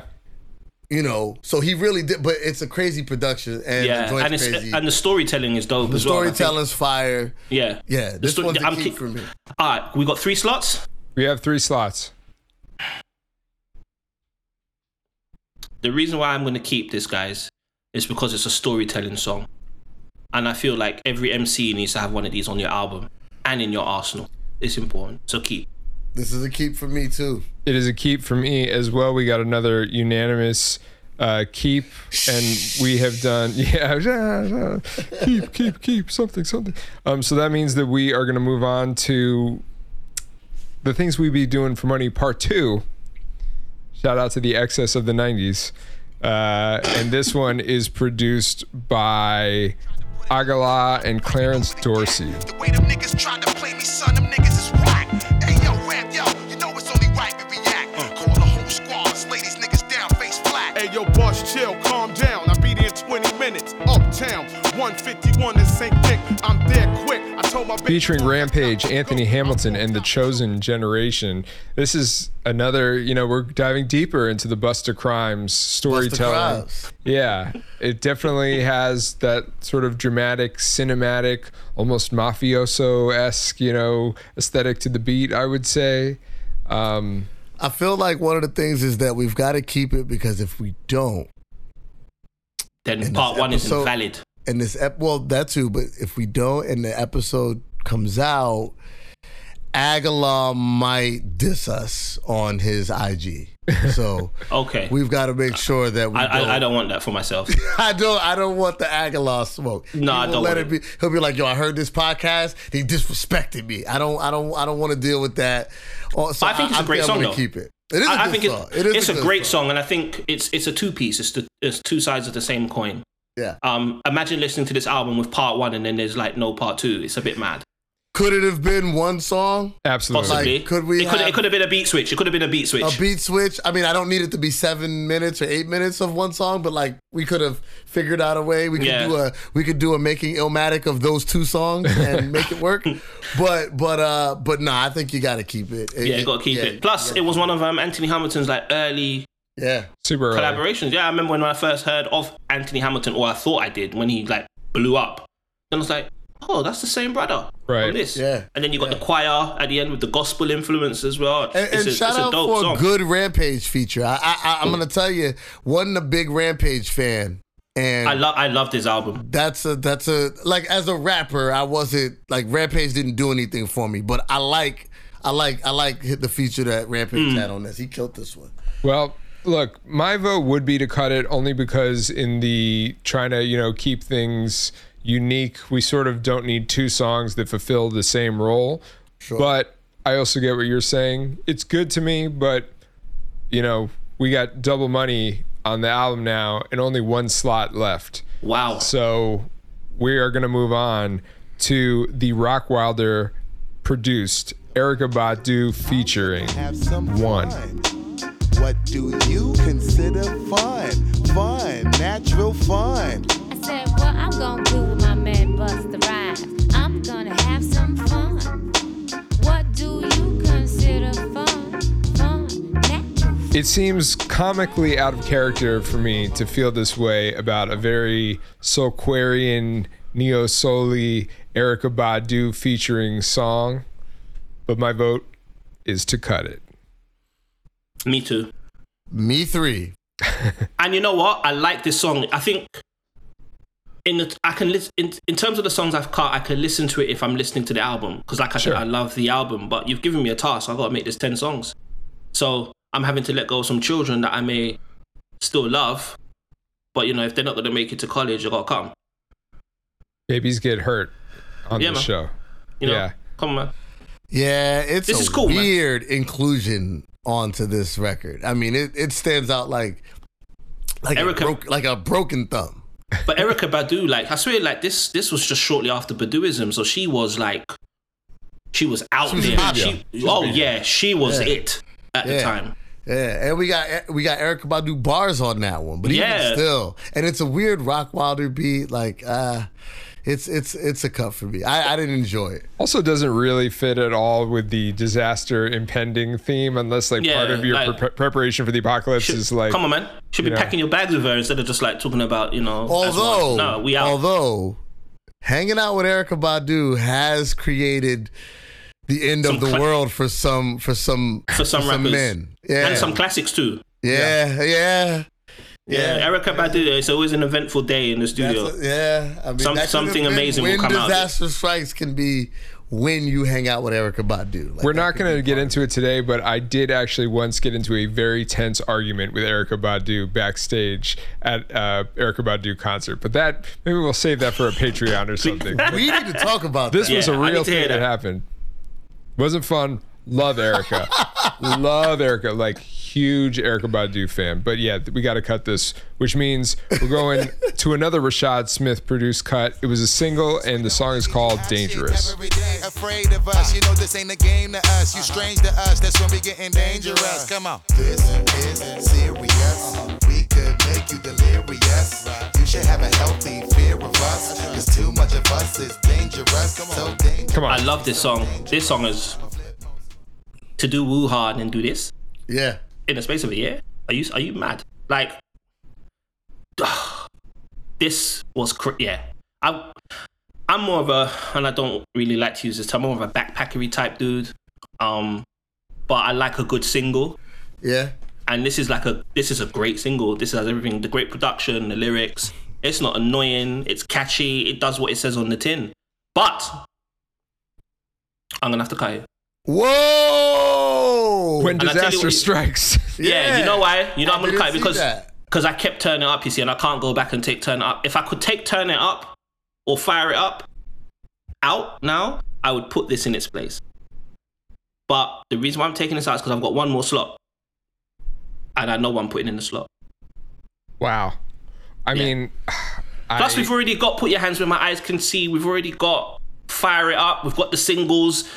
You know, so he really did, but it's a crazy production, and the storytelling is dope as well. The storytelling's fire. Yeah. Yeah, this one's a key for me. All right, we got 3 slots? We have 3 slots. The reason why I'm going to keep this, guys, is because it's a storytelling song. And I feel like every MC needs to have one of these on your album and in your arsenal. It's important. So keep. This is a keep for me, too. It is a keep for me as well. We got another unanimous keep. And we have done... Yeah. Keep. Something. So that means that we are going to move on to the Things We Be Doing for Money Part 2. Shout out to the excess of the 90s. And this one is produced by Agala and Clarence Dorsey. The way them niggas tried to play me, son, them niggas is whack. Hey, yo, rap, yo, you know it's only right we react. Call the whole squad, lay these niggas down, face flat. Hey, yo, boss, chill, calm down. I'll be there in 20 minutes. Uptown, 151 in St. Nick. I'm there quick. I told my featuring Rampage, Anthony Hamilton, and The Chosen Generation. This is another, you know, we're diving deeper into the Busta Crimes storytelling. Yeah, it definitely has that sort of dramatic, cinematic, almost mafioso-esque, you know, aesthetic to the beat, I would say. I feel like one of the things is that we've got to keep it, because if we don't, then part one is invalid. And this well, that too, but if we don't and the episode comes out, Agala might diss us on his IG. So okay, we've got to make sure that we don't. I don't want that for myself. I don't want the Agala smoke. No, I don't let want it be. He'll be like, yo, I heard this podcast, he disrespected me. I don't want to deal with that. So I think it's a great song, though. Keep it. It is a good song. It's a great song, and I think it's a two piece. It's two sides of the same coin. Yeah. Imagine listening to this album with part one and then there's like no part two. It's a bit mad. Could it have been one song? Absolutely. Possibly. Like, it could have been a beat switch. It could have been a beat switch. A beat switch. I mean, I don't need it to be 7 minutes or 8 minutes of one song, but like we could have figured out a way. We could do a making Illmatic of those two songs and make it work. But I think you got to keep it. You got to keep it. Plus, it was one of Anthony Hamilton's like early. Yeah. Super collaborations. Early. Yeah, I remember when I first heard of Anthony Hamilton, or I thought I did, when he like blew up. And I was like, oh, that's the same brother. Right. This. Yeah. And then you got the choir at the end with the gospel influence as well. And shout out for a good Rampage feature. I'm gonna tell you, wasn't a big Rampage fan. And I loved his album. That's a like, as a rapper, I wasn't like, Rampage didn't do anything for me, but I like the feature that Rampage had on this. He killed this one. Well, look, my vote would be to cut it, only because in the trying to, keep things unique, we sort of don't need two songs that fulfill the same role. Sure. But I also get what you're saying. It's good to me, but we got double money on the album now and only one slot left. Wow. So we are going to move on to the Rock Wilder produced Erykah Badu featuring One. What do you consider fun? Fun, natural fun. Said what I'm gonna do with my man Busta Rhymes. I'm gonna have some fun. What do you consider fun? Fun. It seems comically out of character for me to feel this way about a very Soulquarian, neo-soul-y Erykah Badu featuring song, but my vote is to cut it. Me too. Me three. And you know what? I like this song. I think in terms of the songs I've cut, I can listen to it if I'm listening to the album, because like I said, I love the album, but you've given me a task. I've got to make this 10 songs. So I'm having to let go of some children that I may still love, but if they're not going to make it to college, I got to cut them. Babies get hurt on the show. Come on, man. Yeah, this is cool, weird, man. Inclusion onto this record. I mean, it stands out like a broken thumb. But Erykah Badu, like, I swear, like, this was just shortly after Baduism, so she was, like, she was out there. She was it at the time. Yeah, and we got Erykah Badu bars on that one, but even still, and it's a weird Rock Wilder beat, like, it's a cut for me. I didn't enjoy it. Also doesn't really fit at all with the disaster impending theme, unless part of your preparation for the apocalypse is like, come on, man, should be packing your bags with her instead of just like talking about, Although hanging out with Erykah Badu has created the end of the world for some rappers. Men. Yeah. And some classics too. Yeah. Yeah, Erykah Badu, it's always an eventful day in the studio. Something amazing will come out. When disaster strikes can be when you hang out with Erykah Badu. Like, we're not going to get into it today, but I did actually once get into a very tense argument with Erykah Badu backstage at Erykah Badu concert. But maybe we'll save that for a Patreon or something. We need to talk about this. This was a real thing that happened. Wasn't fun. Love Erykah. Like, huge Erykah Badu fan. But yeah, we got to cut this, which means we're going to another Rashad Smith produced cut. It was a single, and the song is called Dangerous. Afraid of us. This ain't a game to us. You strange to us. That's when we getting dangerous. Come on. This is serious. We could make you delirious. You should have a healthy fear of us. There's too much of us. It's dangerous. So dangerous. Come on. I love this song. This song is... to do woo-ha and then do this? Yeah. In the space of a year? Are you mad? Like, this was I'm more of a, and I don't really like to use this term, more of a backpackery type dude. But I like a good single. Yeah. And this is a great single. This has everything, the great production, the lyrics. It's not annoying, it's catchy, it does what it says on the tin. But I'm gonna have to cut it. Whoa! When disaster strikes. You know why? I'm going to cut it because I kept turning it up, you see, and I can't go back and take Turn It Up. If I could take Turn It Up or Fire It Up out now, I would put this in its place. But the reason why I'm taking this out is because I've got one more slot. And I know what I'm putting in the slot. Wow. I mean, Plus, we've already got Put Your Hands Where My Eyes Can See. We've already got Fire It Up. We've got the singles.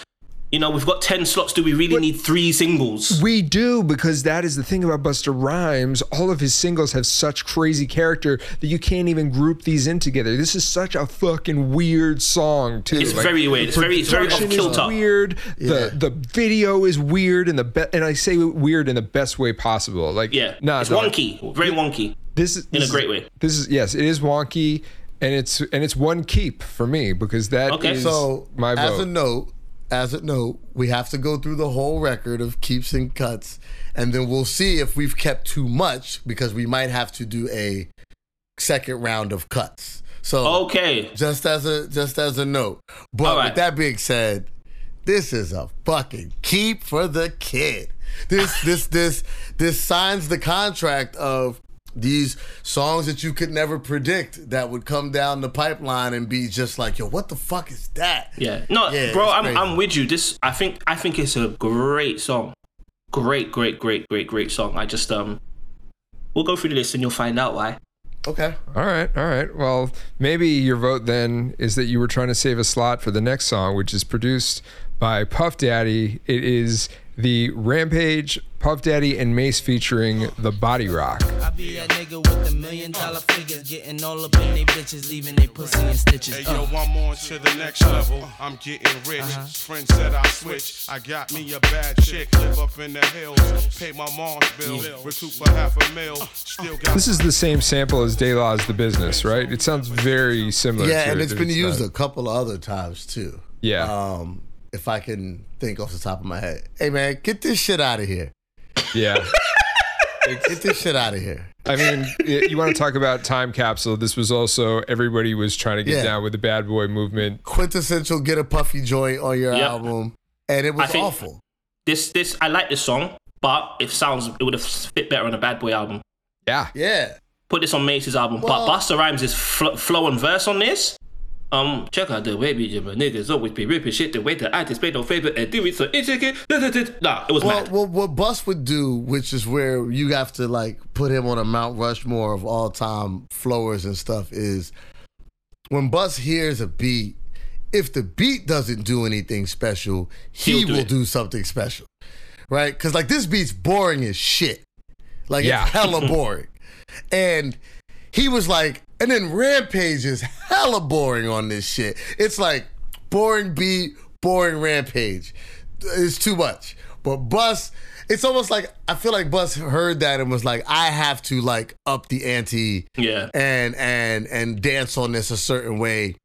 You know, we've got 10 slots. Do we really need 3 singles? We do, because that is the thing about Busta Rhymes. All of his singles have such crazy character that you can't even group these in together. This is such a fucking weird song, too. It's like, very weird. It's very off-kilter. Weird. Yeah. The video is weird, and I say weird in the best way possible. Like, yeah, it's wonky. Very wonky. This is a great way. Yes, it is wonky, and it's one keep for me, because that is my vote. As a note, we have to go through the whole record of keeps and cuts, and then we'll see if we've kept too much, because we might have to do a second round of cuts. So just as a note. But with that being said, this is a fucking keep for the kid. This signs the contract of these songs that you could never predict that would come down the pipeline and be just like, yo, what the fuck is that? Yeah. No, yeah, bro, I'm with you. This I think it's a great song. Great song. I just we'll go through the list and you'll find out why. Okay. All right. Well, maybe your vote then is that you were trying to save a slot for the next song, which is produced by Puff Daddy. It is the Rampage, Puff Daddy, and Mace featuring The Body Rock. I be that nigga with the $1 million figures, getting all up in they bitches, leaving they pussy in stitches. Hey, yo, I'm on to the next level. I'm getting rich. Friends said I switch. I got me a bad chick. Live up in the hills. Pay my mom's bill. Recoup for $500,000. Still got. This is the same sample as De La's The Business, right? It sounds very similar. Yeah, to and it's been used a couple of other times too. Yeah. If I can think off the top of my head. Hey, man, get this shit out of here. Yeah. Get this shit out of here. I mean, you want to talk about time capsule. This was also, everybody was trying to get down with the bad boy movement. Quintessential get a puffy joint on your album. And it was awful. This I like this song, but it would have fit better on a bad boy album. Yeah. Yeah. Put this on Mace's album. Well, but Busta Rhymes is flow and verse on this. Check out the way we do niggas always be ripping shit the way that I just pay no favor and do it so intricate. Nah, it was mad. Well, what Bus would do, which is where you have to like put him on a Mount Rushmore of all time flowers and stuff, is when Bus hears a beat, if the beat doesn't do anything special, he will do something special, right? Because like this beat's boring as shit, like it's hella boring, and he was like. And then Rampage is hella boring on this shit. It's like boring beat, boring Rampage. It's too much. But Bus, it's almost like, I feel like Bus heard that and was like, I have to like up the ante and dance on this a certain way.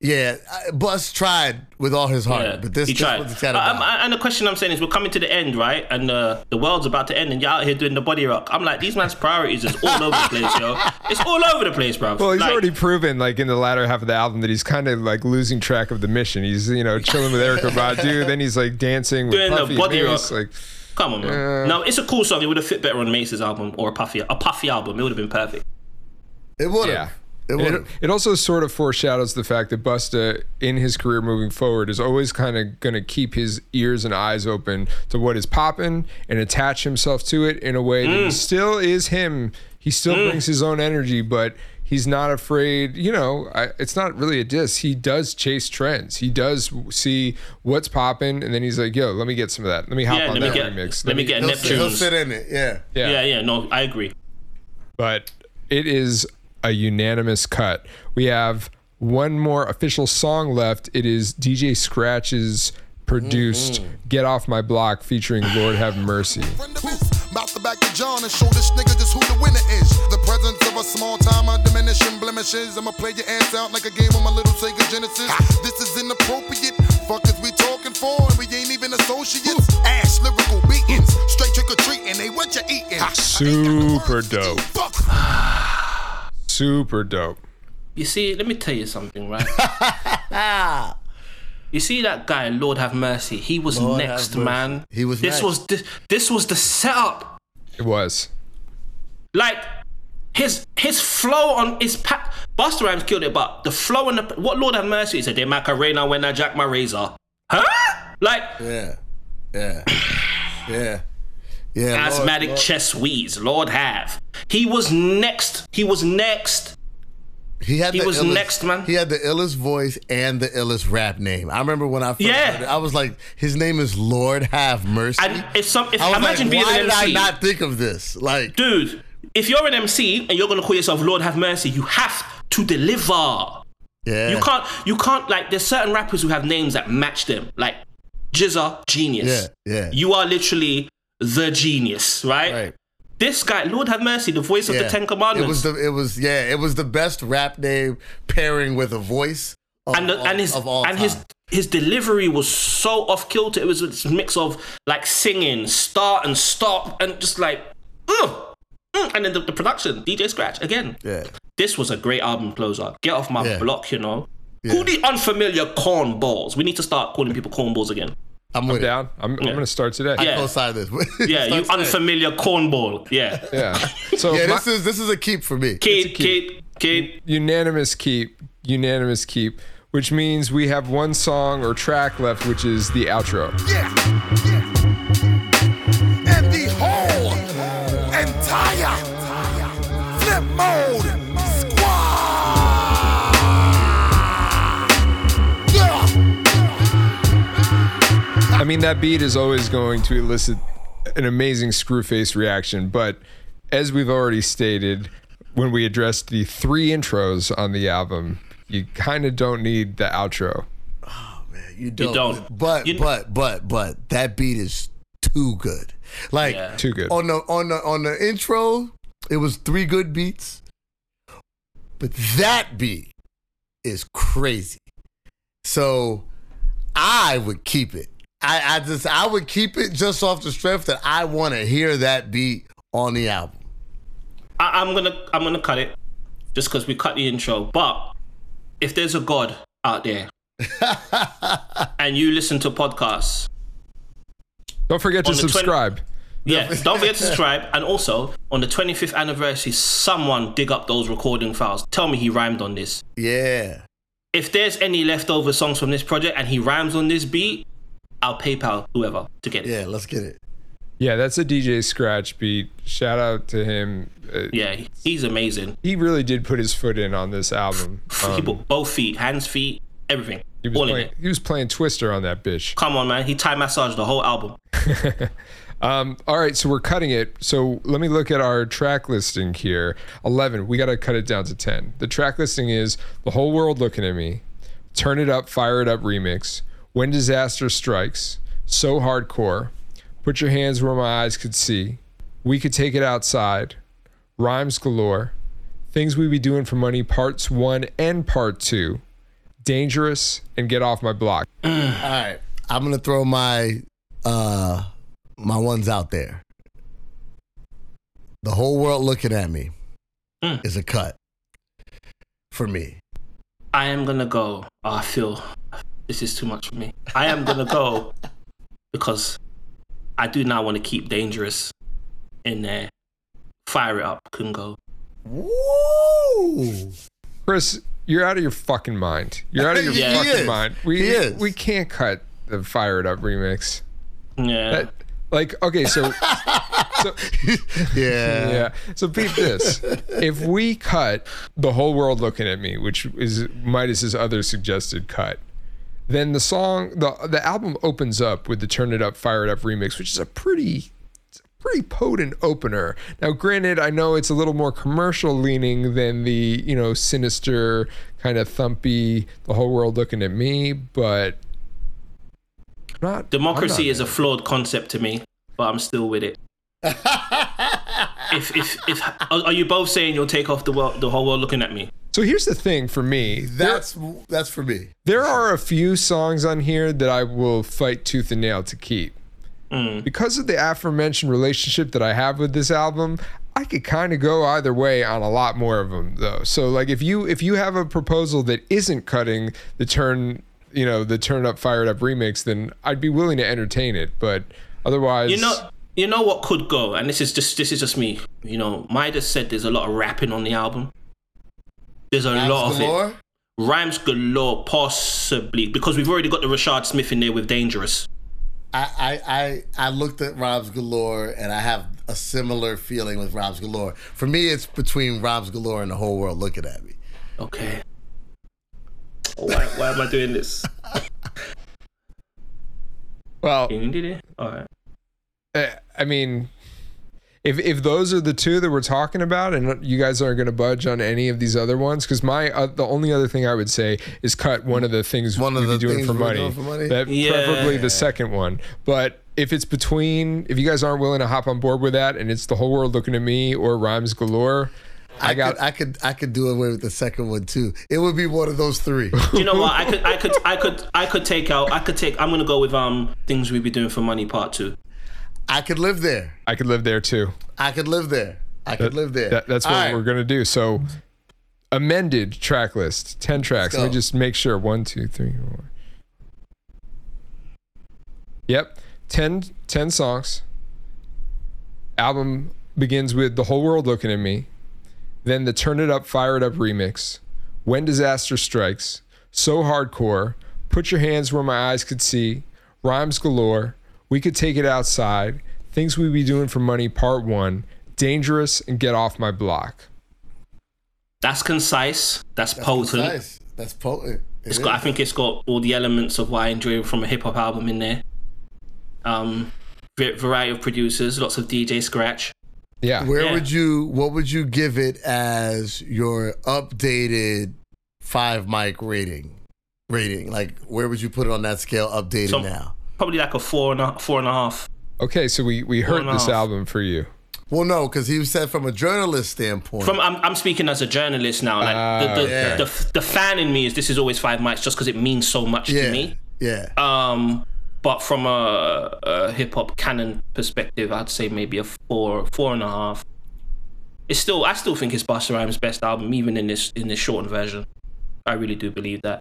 Yeah, Bus tried with all his heart, but this was the kind of. And the question I'm saying is, we're coming to the end, right? And the world's about to end, and you're out here doing the body rock. I'm like, these man's priorities is all over the place, yo. It's all over the place, bro. Well, he's already proven, like in the latter half of the album, that he's kind of like losing track of the mission. He's chilling with Erykah Badu, then he's like dancing with doing Puffy, the body rock. Like, come on, man. No, it's a cool song. It would have fit better on Mace's album or a Puffy album. It would have been perfect. It would have. Yeah. It also sort of foreshadows the fact that Busta, in his career moving forward, is always kind of going to keep his ears and eyes open to what is popping and attach himself to it in a way that still is him. He still brings his own energy, but he's not afraid. It's not really a diss. He does chase trends. He does see what's popping, and then he's like, yo, let me get some of that. Let me hop on that remix. Let me get Neptune's. He'll sit in it, Yeah, no, I agree. But it is a unanimous cut. We have one more official song left. It is DJ Scratch's produced Get Off My Block featuring Lord Have Mercy. Mouth the back of John and show this nigga just who the winner is. The presence of a small time on diminishing blemishes. I'ma play your ass out like a game on my little Sega Genesis. This is inappropriate. Fuck is we talking for? And we ain't even associates. Ass lyrical beatings. Straight trick or treating. They what you eating. Super dope. Super dope. You see, let me tell you something, right? You see that guy, Lord Have Mercy. He was Lord next, man. He was. This was the setup. It was. Like his flow on his pack. Busta Rhymes killed it, but the flow and the what Lord Have Mercy said. They Macarena when I jack my razor. Huh? Like. Yeah. Yeah, asthmatic Lord. Chest wheeze, Lord have. He was next. He was illest, next, man. He had the illest voice and the illest rap name. I remember when I first heard it, I was like, his name is Lord Have Mercy. Imagine being an MC. Why did I not think of this? Like, dude, if you're an MC and you're going to call yourself Lord Have Mercy, you have to deliver. Yeah. You can't, like, there's certain rappers who have names that match them. Like, Jizza, genius. Yeah. You are literally the genius, right? This guy, Lord Have Mercy, the voice of the Ten Commandments. It was the best rap name pairing with a voice of all time. His delivery was so off kilter. It was a mix of like singing, start and stop, and just like, and then the production, DJ Scratch again. Yeah, this was a great album closer. Get off my block, you know. Yeah. Who the unfamiliar cornballs? We need to start calling people cornballs again. I'm down. I'm going to start today. Yeah. I co-sign this. You unfamiliar cornball. Yeah. Yeah. So this is a keep for me. Keep. Unanimous keep, which means we have one song or track left, which is the outro. Yeah. And the whole entire Flip Mode Squad. I mean, that beat is always going to elicit an amazing Screwface reaction, but as we've already stated, when we addressed the three intros on the album, you kind of don't need the outro. Oh, man, you don't. But that beat is too good. Like, too good. On the intro, it was three good beats, but that beat is crazy. So I would keep it. I would keep it just off the strength that I want to hear that beat on the album. I'm gonna cut it just because we cut the intro. But if there's a God out there and you listen to podcasts, don't forget to subscribe. Don't forget to subscribe. And also on the 25th anniversary, someone dig up those recording files. Tell me he rhymed on this. Yeah. If there's any leftover songs from this project and he rhymes on this beat, I'll PayPal whoever to get it. Yeah, let's get it. Yeah, that's a DJ Scratch beat. Shout out to him. Yeah, he's amazing. He really did put his foot in on this album. He put both feet, hands, feet, everything. He was playing Twister on that bitch. Come on, man. He Thai massaged the whole album. All right, so we're cutting it. So let me look at our track listing here. 11. We got to cut it down to 10. The track listing is The Whole World Looking at Me, Turn It Up, Fire It Up Remix, When Disaster Strikes, So Hardcore, Put Your Hands Where My Eyes Could See, We Could Take It Outside, Rhymes Galore, Things We Be Doing for Money Parts 1 and Part 2, Dangerous, and Get Off My Block. All right, I'm going to throw my ones out there. The Whole World Looking at Me is a cut for me. I am going to go, I feel... this is too much for me. I am going to go because I do not want to keep Dangerous in there. Fire It Up can go. Woo! Chris, you're out of your fucking mind. You're out of your fucking mind. We can't cut the Fire It Up remix. Yeah. So peep this. If we cut The Whole World Looking at Me, which is MidaZ's other suggested cut, then the song, the album opens up with the Turn It Up, Fire It Up remix, which is a pretty potent opener. Now, granted, I know it's a little more commercial leaning than the, sinister, kind of thumpy, The Whole World Looking at Me, but democracy is a flawed concept to me, but I'm still with it. If are you both saying you'll take off the Whole World Looking at Me? So here's the thing for me. That's for me. There are a few songs on here that I will fight tooth and nail to keep. Because of the aforementioned relationship that I have with this album, I could kind of go either way on a lot more of them though. So like if you have a proposal that isn't cutting the Turn Up, Fire It Up remix, then I'd be willing to entertain it, but otherwise you know what could go, and this is just me. MidaZ said there's a lot of rapping on the album. There's a lot of it. Rhymes galore, possibly, because we've already got the Rashad Smith in there with Dangerous. I looked at Rhymes Galore, and I have a similar feeling with Rhymes Galore. For me, it's between Rhymes Galore and The Whole World Looking at Me. Okay. Why am I doing this? Well, can you do it? All right. I mean, if those are the two that we're talking about, and you guys aren't going to budge on any of these other ones, because my the only other thing I would say is cut one of the things we'd be doing for money. That preferably the second one. But if it's between, if you guys aren't willing to hop on board with that, and it's The Whole World Looking at Me or Rhymes Galore. I could do away with the second one too. It would be one of those three. Do you know what? I could take out. I'm gonna go with Things We'd Be Doing for Money Part 2. I could live there. I could live there too. I could live there. That's what we're gonna do. So, amended track list, 10 tracks. Let me just make sure. 1, 2, 3, 4. Yep, 10 songs. Album begins with The Whole World Looking at Me. Then the Turn It Up, Fire It Up remix, When Disaster Strikes, So Hardcore, Put Your Hands Where My Eyes Could See, Rhymes Galore, We Could Take It Outside, Things We'd Be Doing for Money Part 1, Dangerous, and Get Off My Block. That's concise. That's potent. Concise. That's potent. I think it's got all the elements of what I enjoy from a hip-hop album in there. Variety of producers, lots of DJ Scratch. Yeah. What would you give it as your updated 5 mic rating? Like, where would you put it on that scale updated now? Probably like a 4.5. Okay, so we heard this album for you. Well, no, because he said from a journalist standpoint. I'm speaking as a journalist now. Like the fan in me is always 5 mics just because it means so much to me. Yeah. But from a hip-hop canon perspective, I'd say maybe a 4.5. It's still, I still think it's Busta Rhymes' best album, even in this shortened version. I really do believe that.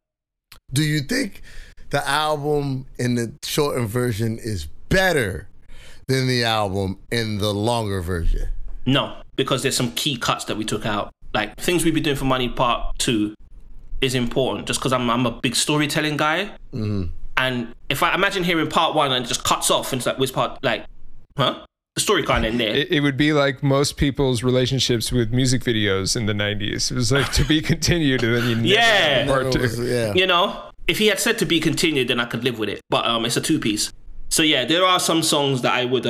Do you think the album in the shortened version is better than the album in the longer version? No, because there's some key cuts that we took out. Like, Things We'd Be Doing for Money Part 2 is important, just because I'm a big storytelling guy. Mm-hmm. And if I imagine hearing part 1 and it just cuts off and it's like, which part, like, huh? The story can't end there. It would be like most people's relationships with music videos in the 90s. It was like to be continued and then you never part 2. You know, if he had said to be continued, then I could live with it. But it's a two-piece. So yeah, there are some songs that I would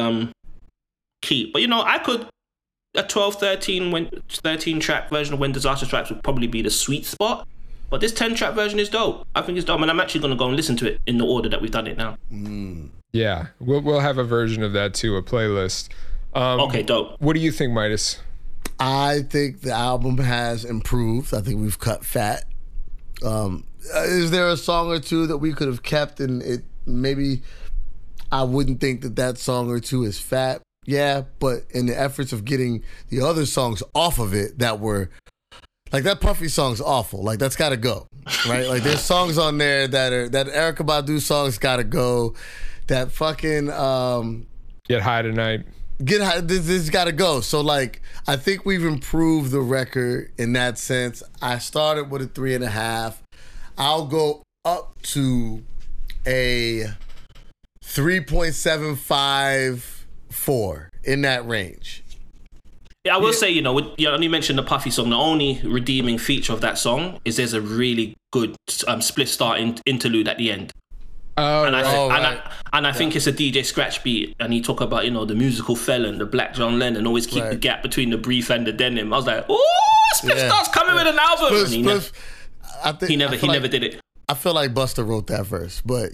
keep. But you know, I could, a 13-track version of When Disaster Strikes would probably be the sweet spot. But this 10-track version is dope. I think it's dope, and I'm actually going to go and listen to it in the order that we've done it now. Mm. Yeah, we'll have a version of that too, a playlist. Okay, dope. What do you think, MidaZ? I think the album has improved. I think we've cut fat. Is there a song or two that we could have kept, and it maybe I wouldn't think that song or two is fat? Yeah, but in the efforts of getting the other songs off of it that were... Like, that Puffy song's awful. Like, that's gotta go, right? Like, there's songs on there that Erykah Badu song's gotta go. That fucking Get High Tonight. Get High. This gotta go. So like, I think we've improved the record in that sense. I started with a 3.5. I'll go up to a 3.754 in that range. Yeah, I will say, you know, you mentioned the Puffy song. The only redeeming feature of that song is there's a really good Spliff Star interlude at the end. I think it's a DJ Scratch beat, and he talk about, you know, the musical felon, the Black John Lennon, always keep the gap between the brief and the denim. I was like, ooh, Spliff Star's coming with an album. He never did it. I feel like Busta wrote that verse, but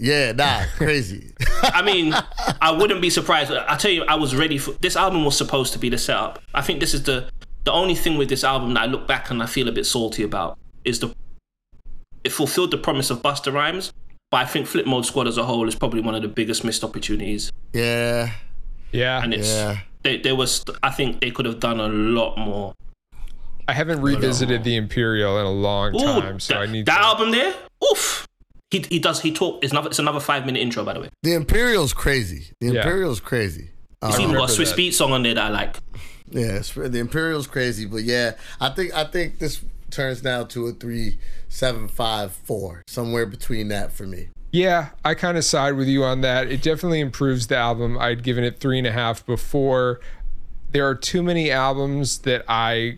crazy. I mean, I wouldn't be surprised. I tell you, I was ready for this album. Was supposed to be the setup. I think this is the only thing with this album that I look back and I feel a bit salty about is it fulfilled the promise of Busta Rhymes, but I think Flip Mode Squad as a whole is probably one of the biggest missed opportunities. Yeah, yeah, and it's I think they could have done a lot more. I haven't revisited the Imperial in a long time, so I need that album there. Oof. He talks. It's another 5-minute intro, by the way. The Imperial's crazy. It's even got a Swiss beat song on there that I like. Yeah, the Imperial's crazy, but yeah, I think this turns now to a 3.754, somewhere between that for me. Yeah, I kind of side with you on that. It definitely improves the album. I'd given it 3.5 before. There are too many albums that I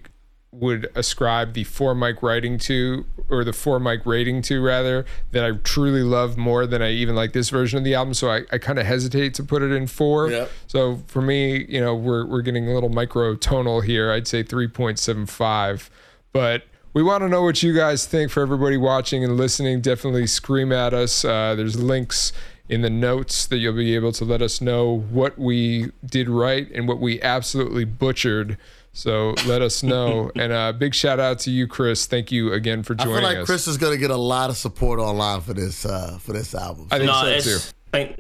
would ascribe the four mic writing to, or the four mic rating to rather, that I truly love more than I even like this version of the album. So I kind of hesitate to put it in 4. Yep. So for me, you know, we're getting a little microtonal here. I'd say 3.75, but we want to know what you guys think. For everybody watching and listening, definitely scream at us. There's links in the notes that you'll be able to let us know what we did right and what we absolutely butchered. So let us know. And big shout out to you, Chris. Thank you again for joining us. I feel like Chris is going to get a lot of support online for this album. So. I think so too.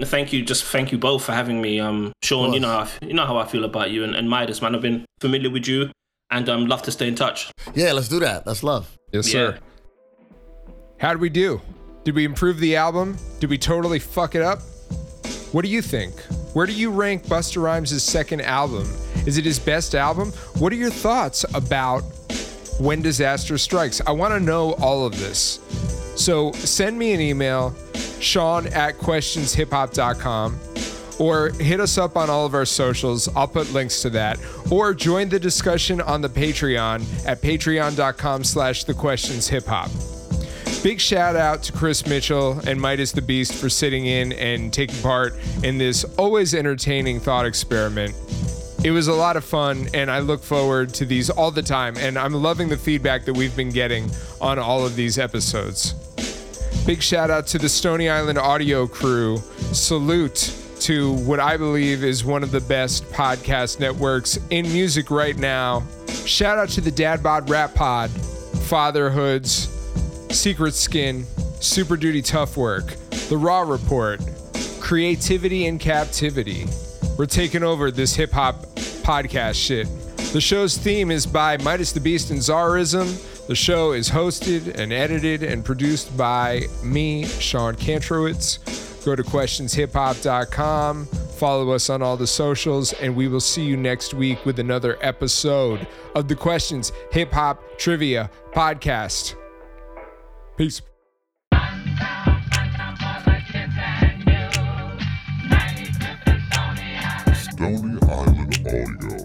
Thank you both for having me. Sean, you know how I feel about you and MidaZ, man. I've been familiar with you and love to stay in touch. Yeah, let's do that. That's love. Yes, sir. How'd we do? Did we improve the album? Did we totally fuck it up? What do you think? Where do you rank Busta Rhymes' second album? Is it his best album? What are your thoughts about When Disaster Strikes? I want to know all of this. So send me an email, sean@questionshiphop.com, or hit us up on all of our socials. I'll put links to that. Or join the discussion on the Patreon at patreon.com/thequestionshiphop. Big shout out to Chris Mitchell and MidaZ the Beast for sitting in and taking part in this always entertaining thought experiment. It was a lot of fun, and I look forward to these all the time, and I'm loving the feedback that we've been getting on all of these episodes. Big shout out to the Stony Island Audio crew. Salute to what I believe is one of the best podcast networks in music right now. Shout out to the Dad Bod Rap Pod, Fatherhoods, Secret Skin, Super Duty Tough Work, The Raw Report, Creativity in Captivity. We're taking over this hip hop podcast shit. The show's theme is by MidaZ the Beast and Zarism. The show is hosted and edited and produced by me, Sean Kantrowitz. Go to questionshiphop.com, follow us on all the socials, and we will see you next week with another episode of the Questions Hip Hop Trivia Podcast. Peace. Stony Island Audio.